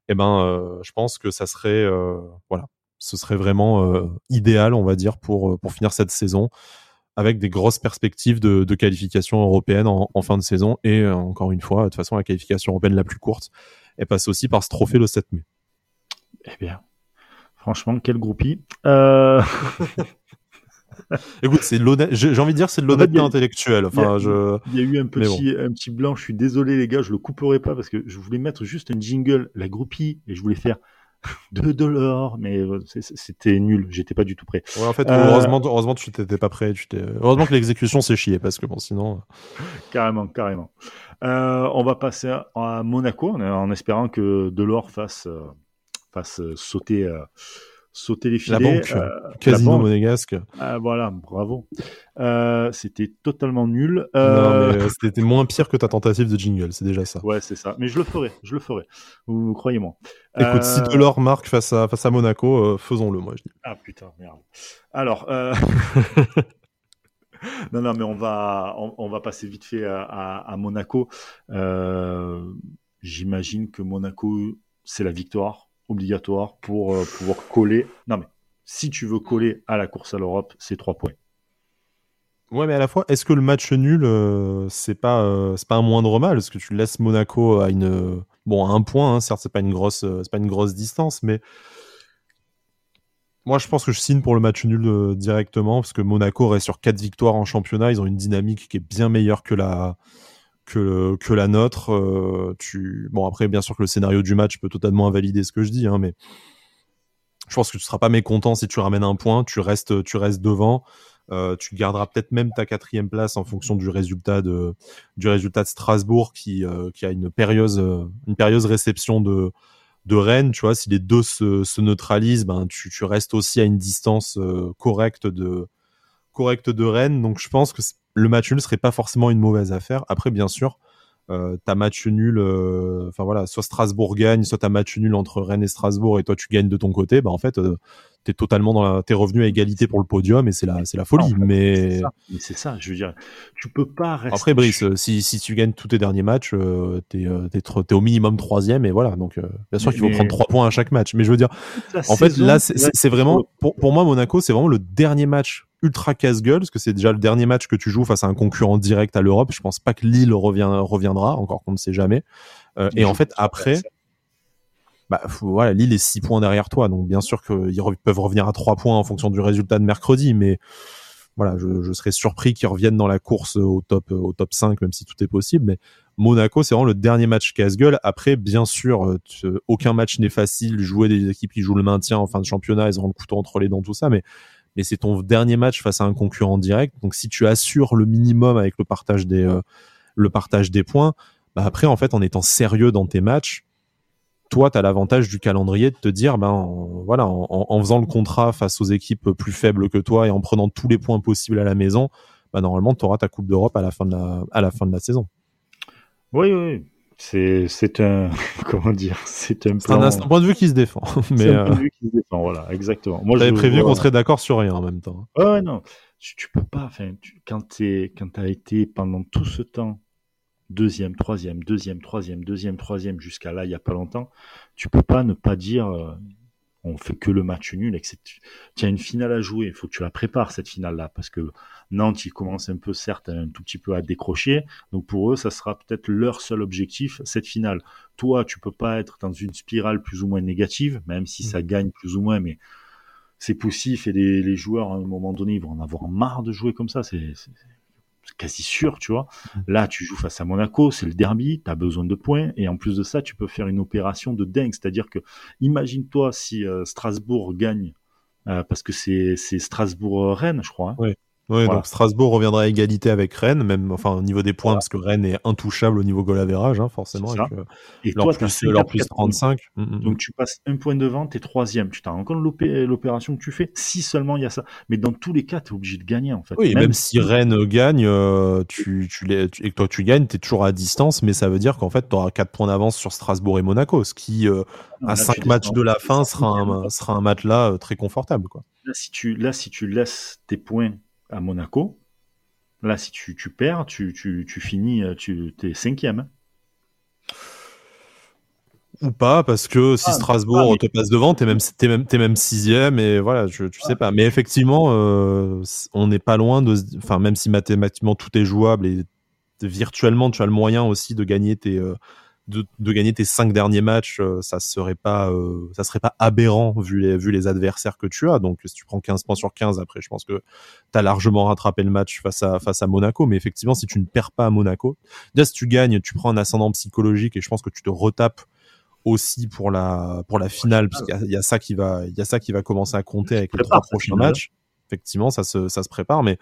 Et eh ben, euh, je pense que ça serait, euh, voilà, ce serait vraiment euh, idéal, on va dire, pour pour finir cette saison avec des grosses perspectives de, de qualification européenne en, en fin de saison. Et euh, encore une fois, de toute façon, la qualification européenne la plus courte, elle passe aussi par ce trophée le sept mai. Eh bien, franchement, quel groupie. Euh... Écoute, c'est j'ai envie de dire c'est de l'honnêteté en fait, intellectuelle. Enfin, il y a, je... y a eu un petit, bon. un petit blanc. Je suis désolé les gars, je le couperai pas parce que je voulais mettre juste un jingle, la groupie, et je voulais faire deux dollars, mais c'était nul. J'étais pas du tout prêt. Ouais, en fait, euh... heureusement, heureusement tu t'étais pas prêt. Tu t'es... Heureusement que l'exécution s'est chiée parce que bon, sinon. Carrément, carrément. Euh, on va passer à Monaco en espérant que Delort fasse, fasse sauter. Euh... sauter les filets. La banque, euh, Casino Monégasque. Euh, voilà, bravo. Euh, c'était totalement nul. Euh... Non, mais c'était moins pire que ta tentative de jingle, c'est déjà ça. Ouais, c'est ça. Mais je le ferai, je le ferai. Vous, vous croyez-moi. Écoute, euh... si Delors marque face à, face à Monaco, euh, faisons-le, moi, je dis. Ah putain, merde. Alors, euh... non, non, mais on va, on, on va passer vite fait à, à, à Monaco. Euh... J'imagine que Monaco c'est la victoire obligatoire pour euh, pouvoir coller. Non mais, si tu veux coller à la course à l'Europe, c'est trois points. Ouais, mais à la fois, est-ce que le match nul, euh, c'est pas, euh, c'est pas un moindre mal? Est-ce que tu laisses Monaco à une, bon, à un point, hein, certes, c'est pas une grosse, euh, c'est pas une grosse distance, mais moi, je pense que je signe pour le match nul euh, directement, parce que Monaco reste sur quatre victoires en championnat. Ils ont une dynamique qui est bien meilleure que la, que, le, que la nôtre. Euh, tu, bon, après, bien sûr que le scénario du match peut totalement invalider ce que je dis, hein, mais je pense que tu seras pas mécontent si tu ramènes un point. Tu restes, tu restes devant. Euh, tu garderas peut-être même ta quatrième place en fonction du résultat de, du résultat de Strasbourg qui, euh, qui a une périlleuse, une périlleuse réception de, de Rennes. Tu vois, si les deux se, se neutralisent, ben, tu, tu restes aussi à une distance euh, correcte, de, correcte de Rennes. Donc je pense que le match nul ne serait pas forcément une mauvaise affaire. Après, bien sûr, euh, ta match nul, euh, voilà, soit Strasbourg gagne, soit ta match nul entre Rennes et Strasbourg et toi tu gagnes de ton côté, ben, en fait... Euh, t'es totalement dans la... t'es revenu à égalité pour le podium et c'est la, c'est la folie. Non, en fait, mais... C'est ça. mais c'est ça, je veux dire, tu peux pas rester... Après Brice, si, si tu gagnes tous tes derniers matchs, euh, t'es, t'es, t'es au minimum troisième et voilà, donc euh, bien sûr mais, qu'il faut mais... prendre trois points à chaque match, mais je veux dire, la en saison, fait là c'est, c'est, c'est vraiment, pour, pour moi Monaco c'est vraiment le dernier match ultra casse-gueule, parce que c'est déjà le dernier match que tu joues face à un concurrent direct à l'Europe. Je pense pas que Lille revient, reviendra, encore qu'on ne sait jamais, euh, et en fait après... Bah, voilà, Lille est six points derrière toi, donc bien sûr qu'ils re- peuvent revenir à trois points en fonction du résultat de mercredi, mais voilà, je, je serais surpris qu'ils reviennent dans la course au top, au top cinq, même si tout est possible. Mais Monaco, c'est vraiment le dernier match casse-gueule. Après, bien sûr, aucun match n'est facile, jouer des équipes qui jouent le maintien en fin de championnat, ils auront le couteau entre les dents, tout ça, mais, mais c'est ton dernier match face à un concurrent direct, donc si tu assures le minimum avec le partage des, euh, le partage des points, bah après, en fait, en étant sérieux dans tes matchs, toi, tu as l'avantage du calendrier de te dire, ben, en, voilà, en, en faisant le contrat face aux équipes plus faibles que toi et en prenant tous les points possibles à la maison, ben, normalement, tu auras ta Coupe d'Europe à la fin de la, à la, fin de la saison. Oui, oui. C'est, c'est un... Comment dire, c'est un, plan... c'est un, un point de vue qui se défend. Mais c'est un point de vue qui se défend, voilà, exactement. Moi, j'avais prévu vois, qu'on serait d'accord sur rien en même temps. Ouais, oh, non. Tu, tu peux pas... Tu, quand tu quand as été pendant tout ce temps deuxième, troisième, deuxième, troisième, deuxième, troisième, jusqu'à là, il n'y a pas longtemps, tu peux pas ne pas dire euh, on fait que le match nul, et cetera. Tu as une finale à jouer, il faut que tu la prépares, cette finale-là, parce que Nantes, ils commencent un peu, certes, un tout petit peu à décrocher, donc pour eux, ça sera peut-être leur seul objectif, cette finale. Toi, tu peux pas être dans une spirale plus ou moins négative, même si mmh. ça gagne plus ou moins, mais c'est poussif, et les, les joueurs, à un moment donné, ils vont en avoir marre de jouer comme ça, c'est... c'est... quasi sûr, tu vois. Là, tu joues face à Monaco, c'est le derby, t'as besoin de points, et en plus de ça, tu peux faire une opération de dingue, c'est-à-dire que, imagine-toi si euh, Strasbourg gagne, euh, parce que c'est, c'est Strasbourg-Rennes, je crois. Hein. Oui, oui, voilà. Donc Strasbourg reviendra à égalité avec Rennes, même, enfin, au niveau des points, voilà. Parce que Rennes est intouchable au niveau goal average, hein, forcément. Avec, euh, et leur toi, plus, t'as leur plus trente-cinq. Mmh, mmh. Donc tu passes un point devant, t'es troisième. Tu t'en rends compte l'opé- l'opération que tu fais? Si seulement il y a ça. Mais dans tous les cas, t'es obligé de gagner, en fait. Oui, même, même si Rennes gagne, euh, tu, tu les, tu, et que toi tu gagnes, t'es toujours à distance, mais ça veut dire qu'en fait, t'auras quatre points d'avance sur Strasbourg et Monaco, ce qui, euh, non, à cinq matchs de la fin, sera un, sera un match là euh, très confortable, quoi. Là, si tu, là, si tu laisses tes points à Monaco, là, si tu, tu perds, tu, tu, tu finis, tu es cinquième. Hein. Ou pas, parce que si ah, Strasbourg ah, mais... te passe devant, t'es même, t'es même, t'es même sixième, et voilà, je, tu ah, sais pas. Mais effectivement, euh, on n'est pas loin de... Enfin, même si mathématiquement, tout est jouable, et virtuellement, tu as le moyen aussi de gagner tes... Euh, De, de gagner tes cinq derniers matchs, euh, ça serait pas, euh, ça serait pas aberrant vu les, vu les adversaires que tu as. Donc, si tu prends quinze points sur quinze, après, je pense que t'as largement rattrapé le match face à, face à Monaco. Mais effectivement, si tu ne perds pas à Monaco, déjà, si tu gagnes, tu prends un ascendant psychologique et je pense que tu te retapes aussi pour la, pour la finale, parce qu'il y a, il y a ça qui va, il y a ça qui va commencer à compter avec les trois prochains matchs. Effectivement, ça se, ça se prépare, mais,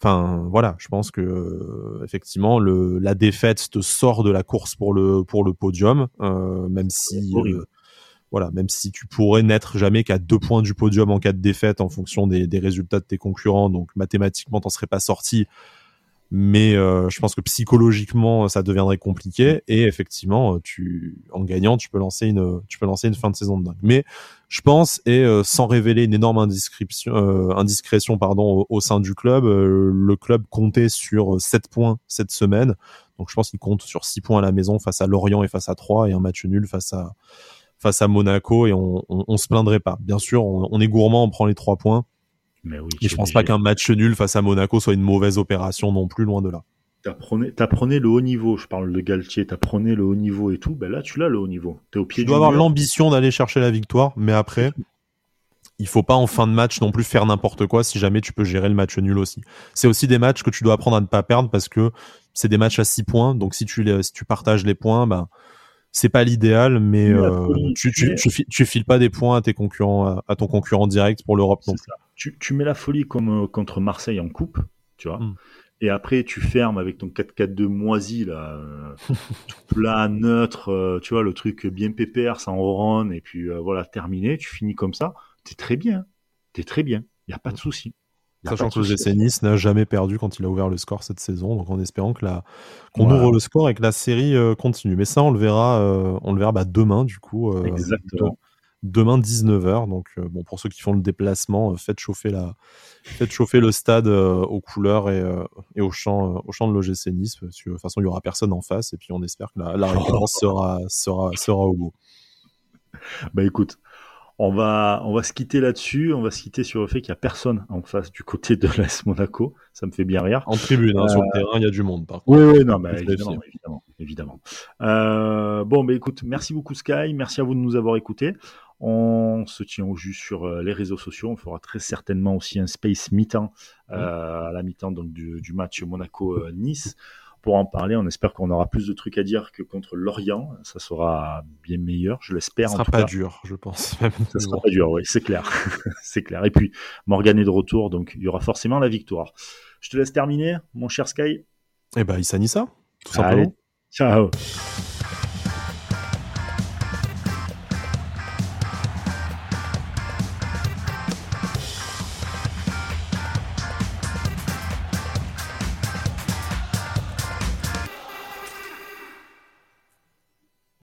enfin, voilà, je pense que euh, effectivement le, la défaite te sort de la course pour le pour le podium, euh, même si euh, voilà, même si tu pourrais n'être jamais qu'à deux points du podium en cas de défaite en fonction des, des résultats de tes concurrents, donc mathématiquement t'en serais pas sorti, mais euh, je pense que psychologiquement ça deviendrait compliqué et effectivement tu en gagnant tu peux lancer une tu peux lancer une fin de saison de dingue. Mais je pense, et euh, sans révéler une énorme indiscrétion, euh, indiscrétion pardon, au, au sein du club, euh, le club comptait sur sept points cette semaine. Donc je pense qu'il compte sur six points à la maison face à Lorient et face à Troyes et un match nul face à, face à Monaco et on, on, on se plaindrait pas. Bien sûr, on, on est gourmand, on prend les trois points. Mais oui, et je pense obligé. Pas qu'un match nul face à Monaco soit une mauvaise opération non plus, loin de là. T'apprenais, t'apprenais le haut niveau, je parle de Galtier, t'apprenais le haut niveau et tout, ben là tu l'as le haut niveau. T'es au pied tu dois avoir mur. L'ambition d'aller chercher la victoire, mais après, il faut pas en fin de match non plus faire n'importe quoi si jamais tu peux gérer le match nul aussi. C'est aussi des matchs que tu dois apprendre à ne pas perdre parce que c'est des matchs à six points, donc si tu, les, si tu partages les points, ben, c'est pas l'idéal, mais euh, tu, tu, tu, tu files pas des points à, tes concurrents, à ton concurrent direct pour l'Europe non plus. Tu, tu mets la folie comme euh, contre Marseille en coupe, tu vois. Mm. Et après, tu fermes avec ton quatre quatre deux moisi, là, euh, tout plat, neutre, euh, tu vois, le truc bien pépère, sans orange, et puis euh, voilà, terminé, tu finis comme ça. T'es très bien, t'es très bien, il n'y a pas de souci. Sachant que le G C Nice n'a jamais perdu quand il a ouvert le score cette saison, donc en espérant que la... qu'on voilà. ouvre le score et que la série euh, continue. Mais ça, on le verra, euh, on le verra bah, demain, du coup. Euh, Exactement. Euh, Demain dix-neuf heures, donc euh, bon, pour ceux qui font le déplacement, euh, faites, chauffer la... faites chauffer le stade euh, aux couleurs et, euh, et au, champ, euh, au champ de l'O G C Nice, parce que de toute façon il n'y aura personne en face et puis on espère que la, la récompense sera, sera, sera au bout. Bah écoute, on va, on va se quitter là-dessus, on va se quitter sur le fait qu'il n'y a personne en face du côté de l'A S Monaco, ça me fait bien rire. En tribune, hein, euh... sur le terrain il y a du monde par contre. Oui, oui, non, bah, évidemment, évidemment, évidemment. Euh, bon, bah écoute, merci beaucoup Sky, merci à vous de nous avoir écoutés. On se tient au jus sur les réseaux sociaux. On fera très certainement aussi un space mi-temps euh, à la mi-temps donc du, du match Monaco-Nice pour en parler. On espère qu'on aura plus de trucs à dire que contre Lorient. Ça sera bien meilleur, je l'espère. Ça sera en tout pas cas. Dur, je pense. Même Ça sera bon. Pas dur, oui, c'est clair, c'est clair. Et puis Morgan est de retour, donc il y aura forcément la victoire. Je te laisse terminer, mon cher Sky. Eh ben, Issa Nissa, tout simplement. Allez, ciao.